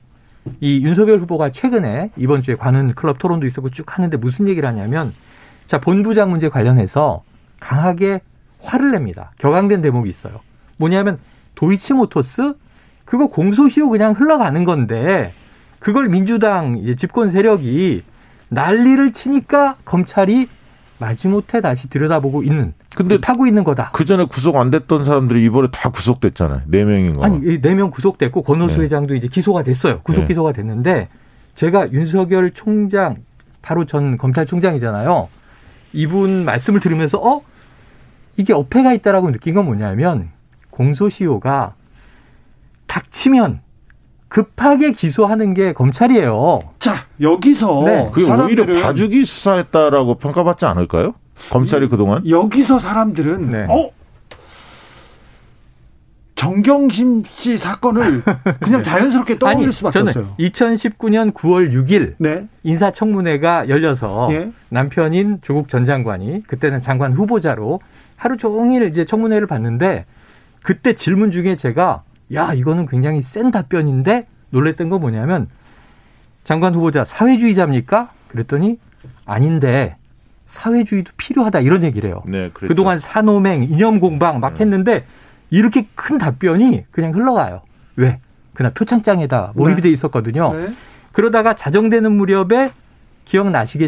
이 윤석열 후보가 최근에 이번 주에 관훈 클럽 토론도 있었고 쭉 하는데 무슨 얘기를 하냐면 자, 본부장 문제 관련해서 강하게 화를 냅니다. 격앙된 대목이 있어요. 뭐냐면 도이치모토스 그거 공소시효 그냥 흘러가는 건데 그걸 민주당 이제 집권 세력이 난리를 치니까 검찰이 마지못해 다시 들여다보고 있는 근데 파고 있는 거다. 그전에 구속 안 됐던 사람들이 이번에 다 구속됐잖아요. 4명인가. 아니 4명 구속됐고 권오수 네. 회장도 이제 기소가 됐어요. 구속 기소가 됐는데 제가 윤석열 총장 바로 전 검찰총장이잖아요. 이분 말씀을 들으면서 이게 어폐가 있다라고 느낀 건 뭐냐면 공소시효가 닥치면 급하게 기소하는 게 검찰이에요. 자, 여기서 네. 그게 사람들은 오히려 봐주기 수사했다라고 평가받지 않을까요? 검찰이 그동안. 여기서 사람들은 네. 정경심 씨 사건을 그냥 네. 자연스럽게 떠올릴 수밖에 없어요. 2019년 9월 6일 네. 인사청문회가 열려서 네. 남편인 조국 전 장관이 그때는 장관 후보자로 하루 종일 이제 청문회를 봤는데 그때 질문 중에 제가 이거는 굉장히 센 답변인데 놀랬던 건 뭐냐면 장관 후보자 사회주의자입니까? 그랬더니 아닌데 사회주의도 필요하다 이런 얘기를 해요. 네, 그렇죠. 그동안 산호맹, 이념공방 막 했는데 이렇게 큰 답변이 그냥 흘러가요. 왜? 그날 표창장에다 몰입이 네. 돼 있었거든요. 네. 그러다가 자정되는 무렵에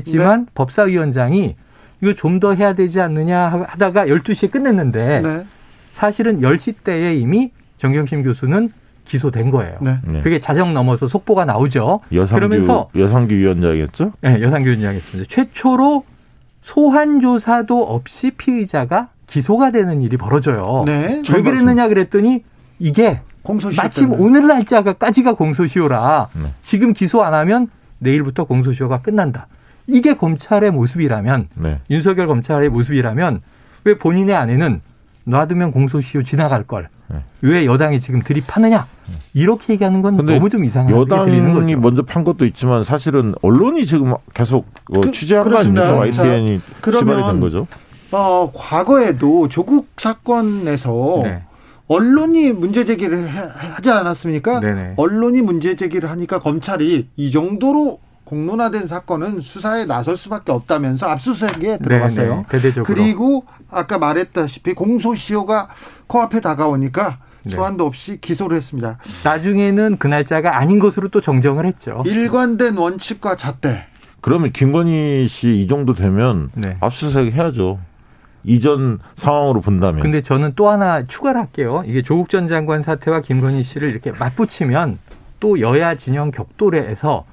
기억나시겠지만 네. 법사위원장이 이거 좀 더 해야 되지 않느냐 하다가 12시에 끝냈는데 네. 사실은 10시 때에 이미 정경심 교수는 기소된 거예요. 네. 그게 자정 넘어서 속보가 나오죠. 여상규 위원장이었죠? 네. 여상규 위원장이었습니다. 최초로 소환조사도 없이 피의자가 기소가 되는 일이 벌어져요. 네. 왜 그랬느냐 그랬더니 이게 마침 때문에. 오늘 날짜까지가 공소시효라. 네. 지금 기소 안 하면 내일부터 공소시효가 끝난다. 이게 검찰의 모습이라면 네. 윤석열 검찰의 모습이라면 왜 본인의 아내는 놔두면 공소시효 지나갈 걸. 네. 왜 여당이 지금 들이파느냐. 이렇게 얘기하는 건 너무 좀 이상하게 들리는 거죠. 여당이 먼저 판 것도 있지만 사실은 언론이 지금 계속 취재한 거 아닙니까? YTN이 지발이 된 거죠. 과거에도 조국 사건에서 네. 언론이 문제 제기를 하지 않았습니까? 네네. 언론이 문제 제기를 하니까 검찰이 이 정도로 공론화된 사건은 수사에 나설 수밖에 없다면서 압수수색에 들어갔어요. 대대적으로. 그리고 아까 말했다시피 공소시효가 코앞에 다가오니까 소환도 네. 없이 기소를 했습니다. 나중에는 그 날짜가 아닌 것으로 또 정정을 했죠. 일관된 원칙과 잣대. 그러면 김건희 씨 이 정도 되면 네. 압수수색 해야죠. 이전 상황으로 본다면. 근데 저는 또 하나 추가를 할게요. 이게 조국 전 장관 사태와 김건희 씨를 이렇게 맞붙이면 또 여야 진영 격돌에서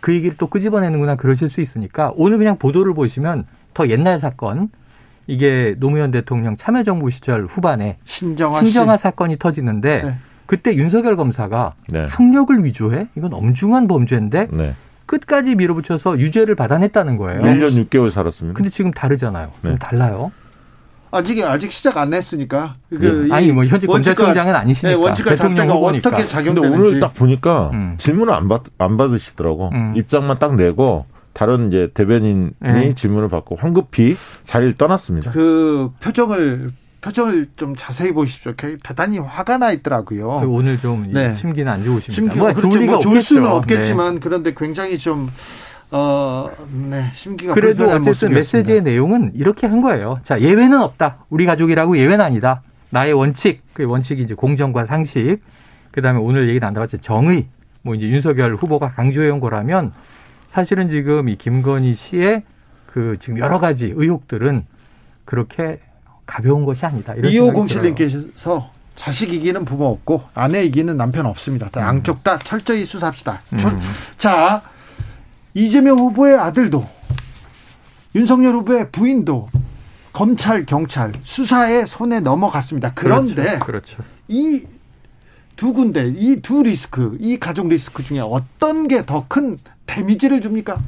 그 얘기를 또 끄집어내는구나 그러실 수 있으니까 오늘 그냥 보도를 보시면 더 옛날 사건 이게 노무현 대통령 참여정부 시절 후반에 신정아 사건이 터지는데 네. 그때 윤석열 검사가 네. 학력을 위조해? 이건 엄중한 범죄인데 네. 끝까지 밀어붙여서 유죄를 받아냈다는 거예요. 1년 6개월 살았습니다. 근데 지금 다르잖아요. 네. 좀 달라요. 아직 시작 안 했으니까. 아니 뭐 현직 검찰총장은 아니시니까. 네, 원칙과 잣대가 어떻게 작용되는지. 근데 오늘 딱 보니까 질문을 안 받으시더라고. 입장만 딱 내고 다른 이제 대변인이 질문을 받고 황급히 자리를 떠났습니다. 그 표정을 좀 자세히 보십시오. 대단히 화가 나 있더라고요. 오늘 좀 네. 심기는 안 좋으십니다. 심기가 그렇죠. 뭐 좋을 수는 없겠지만 네. 그런데 굉장히 좀. 심기가 그래도 어쨌든 모습이었습니다. 메시지의 내용은 이렇게 한 거예요. 자, 예외는 없다. 우리 가족이라고 예외는 아니다. 나의 원칙, 그 원칙이 이제 공정과 상식. 그다음에 오늘 얘기 나눠봤자 정의. 뭐 이제 윤석열 후보가 강조해온 거라면 사실은 지금 이 김건희 씨의 그 지금 여러 가지 의혹들은 그렇게 가벼운 것이 아니다. 2507님께서 자식 이기는 부모 없고 아내 이기는 남편 없습니다. 양쪽 다 철저히 수사합시다. 자. 이재명 후보의 아들도 윤석열 후보의 부인도 검찰, 경찰 수사의 손에 넘어갔습니다. 그런데 그렇죠. 이 두 군데, 이 두 리스크, 이 가족 리스크 중에 어떤 게 더 큰 데미지를 줍니까?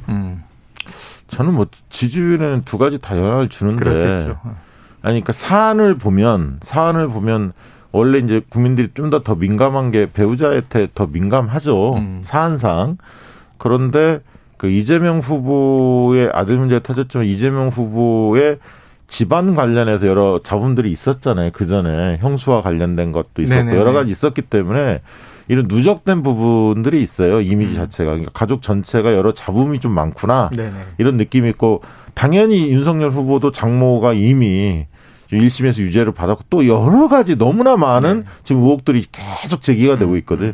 저는 뭐 지지율에는 두 가지 다 영향을 주는데 그렇겠죠. 아니 그러니까 사안을 보면 원래 이제 국민들이 좀 더 민감한 게 배우자한테 더 민감하죠. 사안상. 그런데 그 이재명 후보의 아들 문제 터졌지만 이재명 후보의 집안 관련해서 여러 잡음들이 있었잖아요. 그 전에 형수와 관련된 것도 있었고 네네네. 여러 가지 있었기 때문에 이런 누적된 부분들이 있어요. 이미지 자체가. 그러니까 가족 전체가 여러 잡음이 좀 많구나. 네네. 이런 느낌이 있고 당연히 윤석열 후보도 장모가 이미 1심에서 유죄를 받았고 또 여러 가지 너무나 많은 네. 지금 의혹들이 계속 제기가 되고 있거든요.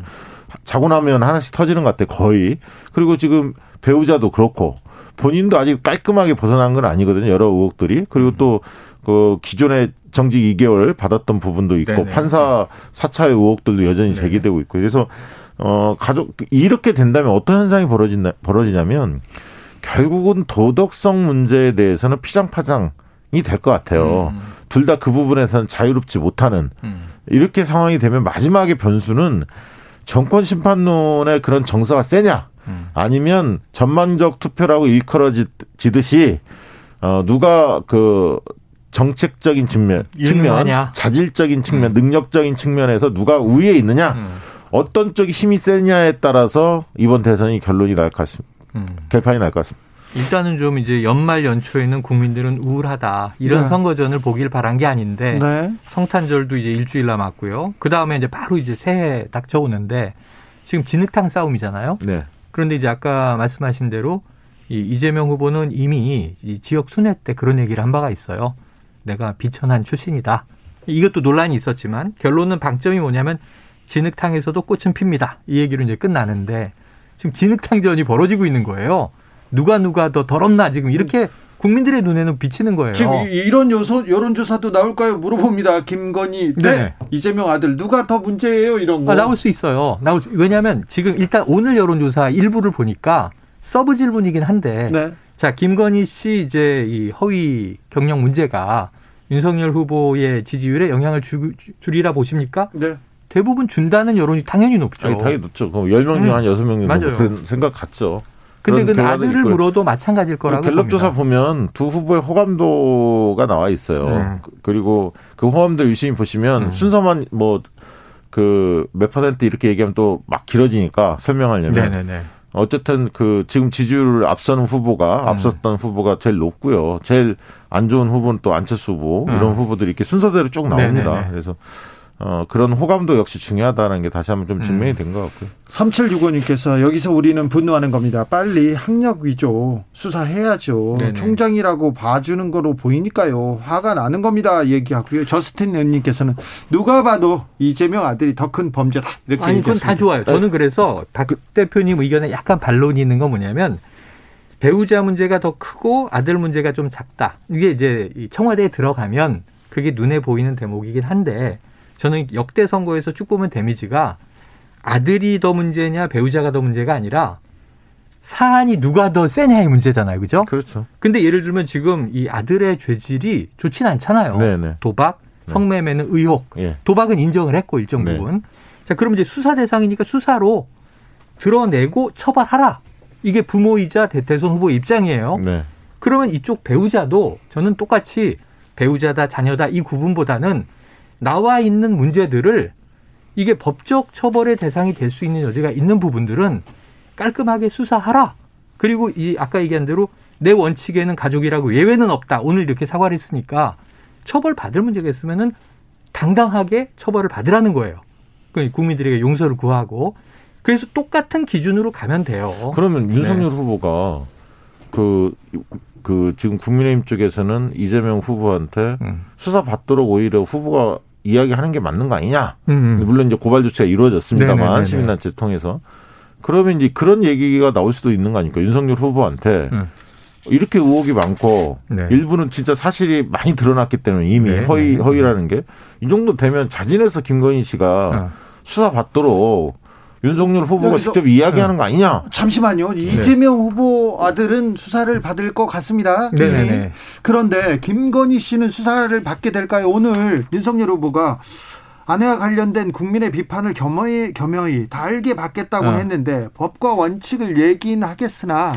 자고 나면 하나씩 터지는 것 같아요. 거의. 그리고 지금 배우자도 그렇고 본인도 아직 깔끔하게 벗어난 건 아니거든요. 여러 의혹들이. 그리고 또 그 기존에 정직 2개월 받았던 부분도 있고 네네. 판사 4차의 의혹들도 여전히 제기되고 있고. 그래서 가족 이렇게 된다면 어떤 현상이 벌어지냐면 결국은 도덕성 문제에 대해서는 피장파장이 될 것 같아요. 둘 다 그 부분에서는 자유롭지 못하는. 이렇게 상황이 되면 마지막에 변수는 정권 심판론의 그런 정서가 세냐 아니면 전반적 투표라고 일컬어지듯이 누가 그 정책적인 측면 자질적인 측면, 능력적인 측면에서 누가 우위에 있느냐 어떤 쪽이 힘이 세냐에 따라서 이번 대선이 결론이 날 것 같습니다. 결판이 날 것 같습니다. 일단은 좀 이제 연말 연초에는 국민들은 우울하다. 이런 네. 선거전을 보길 바란 게 아닌데 네. 성탄절도 이제 일주일 남았고요. 그다음에 이제 바로 이제 새해 닥쳐오는데 지금 진흙탕 싸움이잖아요. 네. 그런데 이제 아까 말씀하신 대로 이재명 후보는 이미 이 지역 순회 때 그런 얘기를 한 바가 있어요. 내가 비천한 출신이다. 이것도 논란이 있었지만 결론은 방점이 뭐냐면 진흙탕에서도 꽃은 핍니다. 이 얘기로 이제 끝나는데 지금 진흙탕전이 벌어지고 있는 거예요. 누가 더 더럽나 지금 이렇게 국민들의 눈에는 비치는 거예요. 지금 이런 여론조사도 나올까요? 물어봅니다. 김건희 네. 네. 이재명 아들 누가 더 문제예요? 이런 거. 나올 수 있어요. 왜냐하면 지금 일단 오늘 여론조사 일부를 보니까 서브 질문이긴 한데 네. 자 김건희 씨 이제 이 허위 경력 문제가 윤석열 후보의 지지율에 영향을 줄이라 보십니까? 네. 대부분 준다는 여론이 당연히 높죠. 아니, 당연히 높죠. 그럼 10명 중 한 6명 정도 그런 생각 같죠. 근데 그 아들을 물어도 마찬가지일 거라고 봅니다. 갤럽 조사 보면 두 후보의 호감도가 나와 있어요. 그리고 그 호감도 유심히 보시면 순서만 뭐 그 몇 퍼센트 이렇게 얘기하면 또 막 길어지니까 설명하려면 네네네. 어쨌든 그 지금 지지율을 앞서는 후보가 앞섰던 후보가 제일 높고요. 제일 안 좋은 후보는 또 안철수 후보 이런 후보들이 이렇게 순서대로 쭉 나옵니다. 네네네. 그래서 그런 호감도 역시 중요하다는 게 다시 한번 좀 증명이 된 것 같고요. 3765님께서 여기서 우리는 분노하는 겁니다. 빨리 학력 위조 수사해야죠. 네네. 총장이라고 봐주는 거로 보이니까요. 화가 나는 겁니다. 얘기하고요. 저스틴 연님께서는 누가 봐도 이재명 아들이 더 큰 범죄다. 이렇게 아니, 그건 다 좋아요. 저는 그래서 박 대표님 의견에 약간 반론이 있는 건 뭐냐면 배우자 문제가 더 크고 아들 문제가 좀 작다. 이게 이제 청와대에 들어가면 그게 눈에 보이는 대목이긴 한데 저는 역대 선거에서 쭉 보면 데미지가 아들이 더 문제냐 배우자가 더 문제가 아니라 사안이 누가 더 세냐의 문제잖아요. 그죠? 그렇죠. 근데 예를 들면 지금 이 아들의 죄질이 좋진 않잖아요. 네네. 도박, 성매매는 의혹. 예. 도박은 인정을 했고 일정 부분. 네. 자, 그럼 이제 수사 대상이니까 수사로 드러내고 처벌하라. 이게 부모이자 대선 후보의 입장이에요. 네. 그러면 이쪽 배우자도 저는 똑같이 배우자다 자녀다 이 구분보다는 나와 있는 문제들을 이게 법적 처벌의 대상이 될 수 있는 여지가 있는 부분들은 깔끔하게 수사하라. 그리고 이 아까 얘기한 대로 내 원칙에는 가족이라고 예외는 없다. 오늘 이렇게 사과를 했으니까 처벌받을 문제가 있으면은 당당하게 처벌을 받으라는 거예요. 그러니까 국민들에게 용서를 구하고. 그래서 똑같은 기준으로 가면 돼요. 그러면 윤석열 네. 후보가 지금 국민의힘 쪽에서는 이재명 후보한테 수사 받도록 오히려 후보가 이야기하는 게 맞는 거 아니냐. 물론 이제 고발 조치가 이루어졌습니다만 시민단체 통해서. 그러면 이제 그런 얘기가 나올 수도 있는 거 아닙니까? 윤석열 후보한테 이렇게 의혹이 많고 네. 일부는 진짜 사실이 많이 드러났기 때문에 이미 네. 허위라는 게 이 정도 되면 자진해서 김건희 씨가 수사 받도록 윤석열 후보가 직접 이야기하는 거 아니냐? 잠시만요. 이재명 네. 후보 아들은 수사를 받을 것 같습니다. 네네네. 그런데 김건희 씨는 수사를 받게 될까요? 오늘 윤석열 후보가 아내와 관련된 국민의 비판을 겸허히 달게 받겠다고 했는데 법과 원칙을 얘기는 하겠으나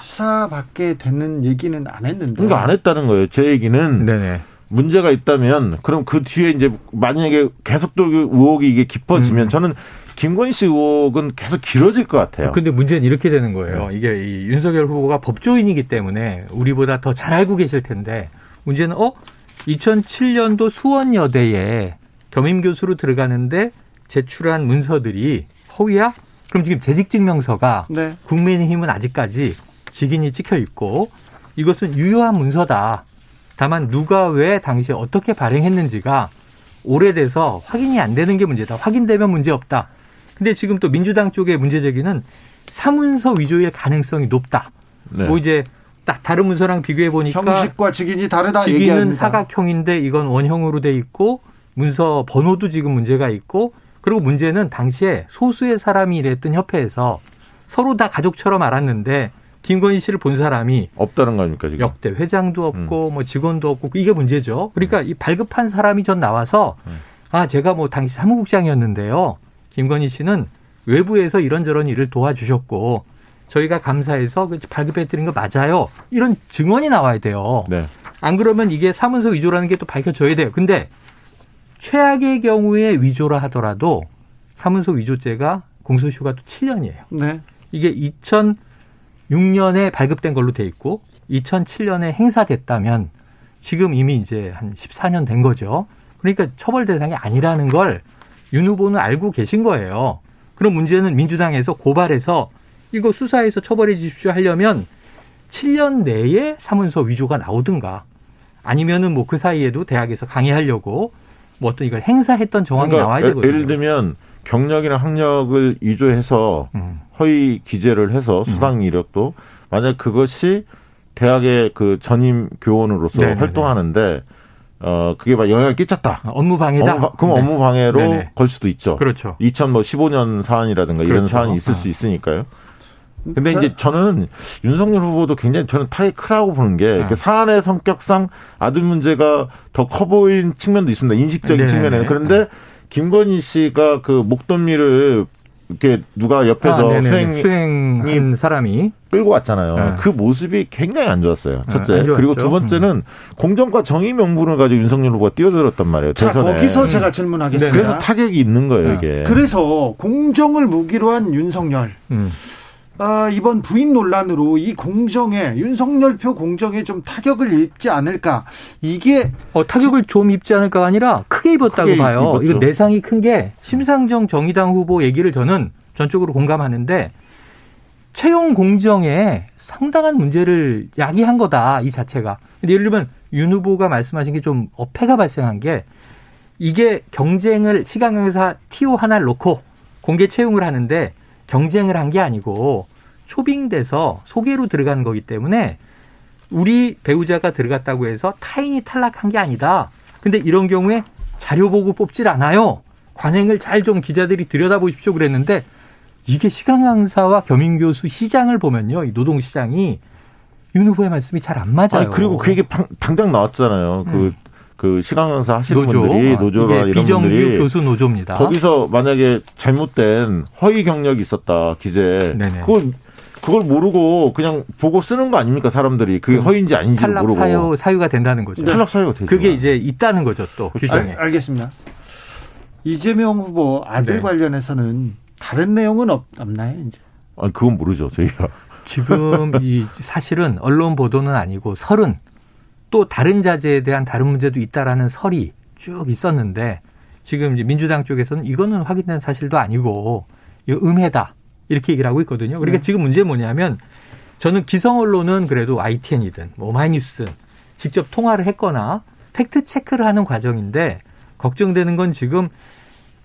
수사받게 되는 얘기는 안 했는데. 그러니까 안 했다는 거예요. 제 얘기는. 네네. 문제가 있다면 그럼 그 뒤에 이제 만약에 계속 또 의혹이 이게 깊어지면 저는 김건희 씨 의혹은 계속 길어질 것 같아요. 근데 문제는 이렇게 되는 거예요. 이게 이 윤석열 후보가 법조인이기 때문에 우리보다 더 잘 알고 계실 텐데 문제는 2007년도 수원여대에 겸임교수로 들어가는데 제출한 문서들이 허위야? 그럼 지금 재직증명서가 네. 국민의힘은 아직까지 직인이 찍혀 있고 이것은 유효한 문서다. 다만 누가 왜 당시에 어떻게 발행했는지가 오래돼서 확인이 안 되는 게 문제다. 확인되면 문제없다. 근데 지금 또 민주당 쪽의 문제제기는 사문서 위조의 가능성이 높다. 네. 뭐 이제 다른 문서랑 비교해 보니까 형식과 직인이 다르다 직인은 얘기합니다. 사각형인데 이건 원형으로 돼 있고 문서 번호도 지금 문제가 있고 그리고 문제는 당시에 소수의 사람이 일했던 협회에서 서로 다 가족처럼 알았는데 김건희 씨를 본 사람이 없다는 거 아닙니까? 지금? 역대 회장도 없고 뭐 직원도 없고 이게 문제죠. 그러니까 이 발급한 사람이 전 나와서 제가 뭐 당시 사무국장이었는데요. 김건희 씨는 외부에서 이런저런 일을 도와주셨고 저희가 감사해서 발급해드린 거 맞아요. 이런 증언이 나와야 돼요. 네. 안 그러면 이게 사문서 위조라는 게 또 밝혀져야 돼요. 근데 최악의 경우에 위조라 하더라도 사문서 위조죄가 공소시효가 또 7년이에요. 네. 이게 2006년에 발급된 걸로 돼 있고 2007년에 행사됐다면 지금 이미 이제 한 14년 된 거죠. 그러니까 처벌 대상이 아니라는 걸 윤 후보는 알고 계신 거예요. 그럼 문제는 민주당에서 고발해서 이거 수사해서 처벌해 주십시오 하려면 7년 내에 사문서 위조가 나오든가 아니면은 뭐 그 사이에도 대학에서 강의하려고 뭐 어떤 이걸 행사했던 정황이 그러니까 나와야 되거든요. 예를 들면 경력이나 학력을 위조해서 허위 기재를 해서 수당 이력도 만약 그것이 대학의 그 전임 교원으로서 네네네. 활동하는데 그게 막 영향을 끼쳤다. 업무 방해다. 그럼 네. 업무 방해로 네네. 걸 수도 있죠. 그렇죠. 2015년 사안이라든가 그렇죠. 이런 사안이 있을 수 있으니까요. 근데 이제 저는 윤석열 후보도 굉장히 저는 타이 크라고 보는 게 사안의 성격상 아들 문제가 더 커 보인 측면도 있습니다. 인식적인 네네. 측면에는. 그런데 김건희 씨가 그 목돈미를 이렇게 누가 옆에서 수행한 사람이 끌고 왔잖아요. 네. 그 모습이 굉장히 안 좋았어요. 첫째. 안 좋았죠. 그리고 두 번째는 공정과 정의 명분을 가지고 윤석열 후보가 뛰어들었단 말이에요. 자, 대선에. 거기서 제가 질문하겠습니다. 그래서 타격이 있는 거예요, 이게. 그래서 공정을 무기로 한 윤석열. 이번 부인 논란으로 이 공정에 윤석열 표 공정에 좀 타격을 입지 않을까 이게 타격을 좀 입지 않을까가 아니라 크게 입었다고 크게 봐요. 이거 내상이 큰 게 심상정 정의당 후보 얘기를 저는 전적으로 공감하는데 채용 공정에 상당한 문제를 야기한 거다 이 자체가. 근데 예를 들면 윤 후보가 말씀하신 게 좀 어폐가 발생한 게 이게 경쟁을 시간강사 TO 하나를 놓고 공개 채용을 하는데 경쟁을 한 게 아니고 초빙돼서 소개로 들어간 거기 때문에 우리 배우자가 들어갔다고 해서 타인이 탈락한 게 아니다. 근데 이런 경우에 자료 보고 뽑질 않아요. 관행을 잘 좀 기자들이 들여다보십시오 그랬는데 이게 시강 강사와 겸임교수 시장을 보면요. 이 노동시장이 윤 후보의 말씀이 잘 안 맞아요. 아니, 그리고 그 얘기 당장 나왔잖아요. 그 시강 강사 하시는 노조. 분들이 노조라 이런 비정규 분들이. 교수 노조입니다. 거기서 만약에 잘못된 허위 경력이 있었다. 기재에. 그걸 모르고 그냥 보고 쓰는 거 아닙니까? 사람들이. 그게 허위인지 아닌지 모르고. 탈락 사유가 된다는 거죠. 탈락 사유가 되죠. 그게 이제 있다는 거죠. 또 규정에. 알겠습니다. 이재명 후보 아들 관련해서는 다른 내용은 없나요? 이제? 아니, 그건 모르죠. 저희가. 지금 이 사실은 언론 보도는 아니고 설은 또 다른 자제에 대한 다른 문제도 있다라는 설이 쭉 있었는데 지금 이제 민주당 쪽에서는 이거는 확인된 사실도 아니고 이거 음해다. 이렇게 얘기를 하고 있거든요. 그러니까 지금 문제 뭐냐면 저는 기성 언론은 그래도 ITN이든 뭐 오마이뉴스든 직접 통화를 했거나 팩트 체크를 하는 과정인데 걱정되는 건 지금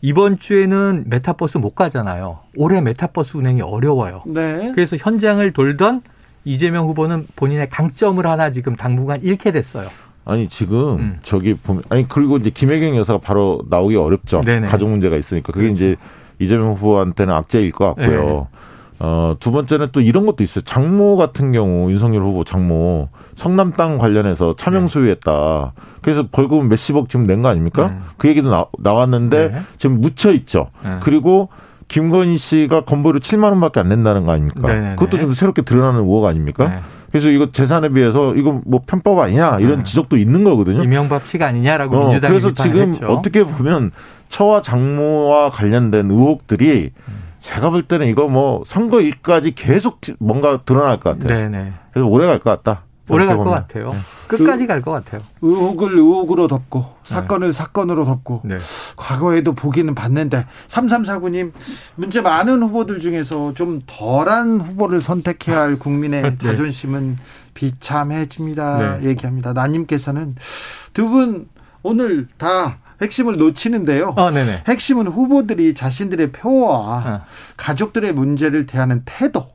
이번 주에는 메타버스 못 가잖아요. 올해 메타버스 운행이 어려워요. 네. 그래서 현장을 돌던 이재명 후보는 본인의 강점을 하나 지금 당분간 잃게 됐어요. 아니 지금 저기 보면 아니 그리고 이제 김혜경 여사가 바로 나오기 어렵죠. 네네. 가족 문제가 있으니까 그게 이제. 이재명 후보한테는 악재일 것 같고요. 네. 두 번째는 또 이런 것도 있어요. 장모 같은 경우 윤석열 후보 장모 성남 땅 관련해서 차명 소유했다. 그래서 벌금 몇십억 지금 낸 거 아닙니까? 그 얘기도 나왔는데 지금 묻혀 있죠. 그리고 김건희 씨가 건보료 7만 원밖에 안 낸다는 거 아닙니까? 네네네. 그것도 좀 새롭게 드러나는 우혹 아닙니까? 네. 그래서 이거 재산에 비해서 이거 뭐 편법 아니냐 이런 지적도 있는 거거든요. 이명박 씨가 아니냐라고 민주당이 그래서 지금 했죠. 어떻게 보면 처와 장모와 관련된 의혹들이 제가 볼 때는 이거 뭐 선거일까지 계속 뭔가 드러날 것 같아요. 네네. 그래서 오래 갈 것 같다. 오래 갈 것 같아요. 네. 끝까지 갈 것 같아요. 의혹을 의혹으로 덮고 사건을 사건으로 덮고 과거에도 보기는 봤는데 3349님 문제 많은 후보들 중에서 좀 덜한 후보를 선택해야 할 국민의 자존심은 비참해집니다. 얘기합니다. 나님께서는 두 분 오늘 다 핵심을 놓치는데요. 핵심은 후보들이 자신들의 표와 가족들의 문제를 대하는 태도.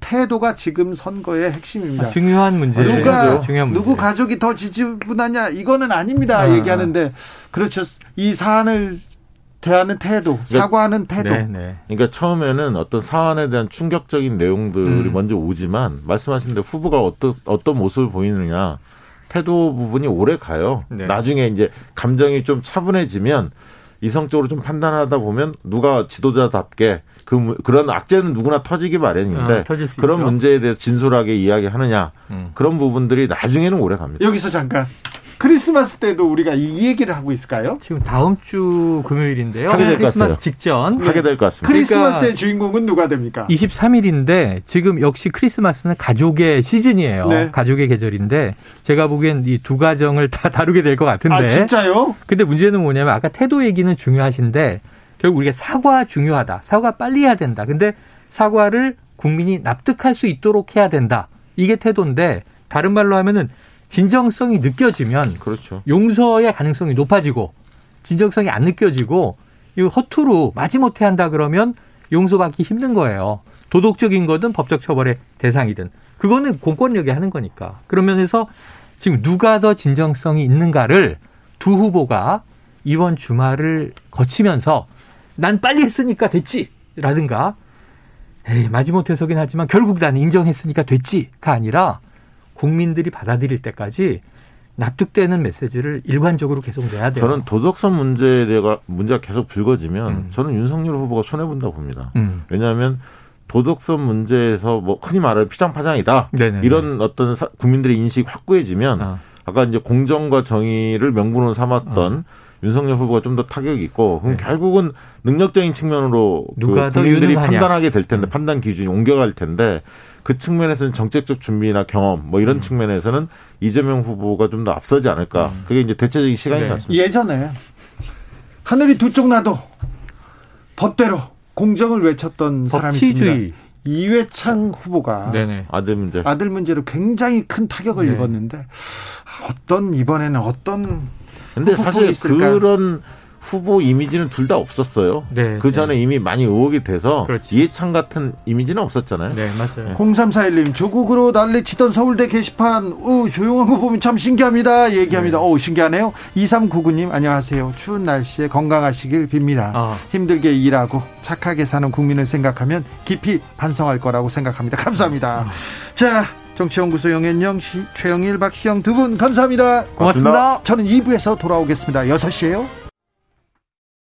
태도가 지금 선거의 핵심입니다. 중요한 문제예요. 누구 가족이 더 지지분하냐 이거는 아닙니다. 얘기하는데 그렇죠. 이 사안을 대하는 태도, 그러니까, 사과하는 태도. 네네. 그러니까 처음에는 어떤 사안에 대한 충격적인 내용들이 먼저 오지만 말씀하신 대로 후보가 어떤 모습을 보이느냐. 태도 부분이 오래 가요. 네. 나중에 이제 감정이 좀 차분해지면 이성적으로 좀 판단하다 보면 누가 지도자답게 그런 악재는 누구나 터지기 마련인데 그런 있죠. 문제에 대해서 진솔하게 이야기하느냐 그런 부분들이 나중에는 오래 갑니다. 여기서 잠깐 크리스마스 때도 우리가 이 얘기를 하고 있을까요? 지금 다음 주 금요일인데요. 크리스마스 직전 하게 될 것 같습니다. 크리스마스의 그러니까 주인공은 누가 됩니까? 23일인데 지금 역시 크리스마스는 가족의 시즌이에요. 네. 가족의 계절인데 제가 보기엔 이 두 가정을 다 다루게 될 것 같은데. 아 진짜요? 근데 문제는 뭐냐면 아까 태도 얘기는 중요하신데 결국 우리가 사과 중요하다. 사과 빨리 해야 된다. 근데 사과를 국민이 납득할 수 있도록 해야 된다. 이게 태도인데 다른 말로 하면은 진정성이 느껴지면 그렇죠. 용서의 가능성이 높아지고 진정성이 안 느껴지고 이 허투루 마지못해 한다 그러면 용서받기 힘든 거예요. 도덕적인 거든 법적 처벌의 대상이든 그거는 공권력이 하는 거니까. 그런 면에서 지금 누가 더 진정성이 있는가를 두 후보가 이번 주말을 거치면서 난 빨리 했으니까 됐지라든가 에이 마지못해서긴 하지만 결국 난 인정했으니까 됐지가 아니라 국민들이 받아들일 때까지 납득되는 메시지를 일관적으로 계속 내야 돼요. 저는 도덕성 문제에 대해서 문제가 계속 불거지면 저는 윤석열 후보가 손해본다고 봅니다. 왜냐하면 도덕성 문제에서 뭐 흔히 말하는 피장파장이다. 네네네. 이런 어떤 국민들의 인식이 확고해지면 아까 이제 공정과 정의를 명분으로 삼았던 윤석열 후보가 좀 더 타격이 있고 그럼 결국은 능력적인 측면으로 그 국민들이 판단하게 될 텐데 판단 기준이 옮겨갈 텐데 그 측면에서는 정책적 준비나 경험 뭐 이런 측면에서는 이재명 후보가 좀 더 앞서지 않을까. 그게 이제 대체적인 시간인 것 같습니다. 예전에 하늘이 두 쪽 나도 법대로 공정을 외쳤던 사람이 있습니다. 이회창 후보가 아들 문제로 굉장히 큰 타격을 입었는데 어떤 이번에는 어떤 근데 사실 있을까요? 그런 후보 이미지는 둘 다 없었어요. 네, 그 전에 네. 이미 많이 의혹이 돼서 그렇지. 이해찬 같은 이미지는 없었잖아요. 네, 맞아요. 0341님, 조국으로 난리치던 서울대 게시판 조용한 거 보면 참 신기합니다. 얘기합니다. 네. 신기하네요. 2399님 안녕하세요. 추운 날씨에 건강하시길 빕니다. 힘들게 일하고 착하게 사는 국민을 생각하면 깊이 반성할 거라고 생각합니다. 감사합니다. 자, 정치연구소 영앤영, 최영일, 박시영 두 분 감사합니다. 고맙습니다. 저는 2부에서 돌아오겠습니다. 6시에요.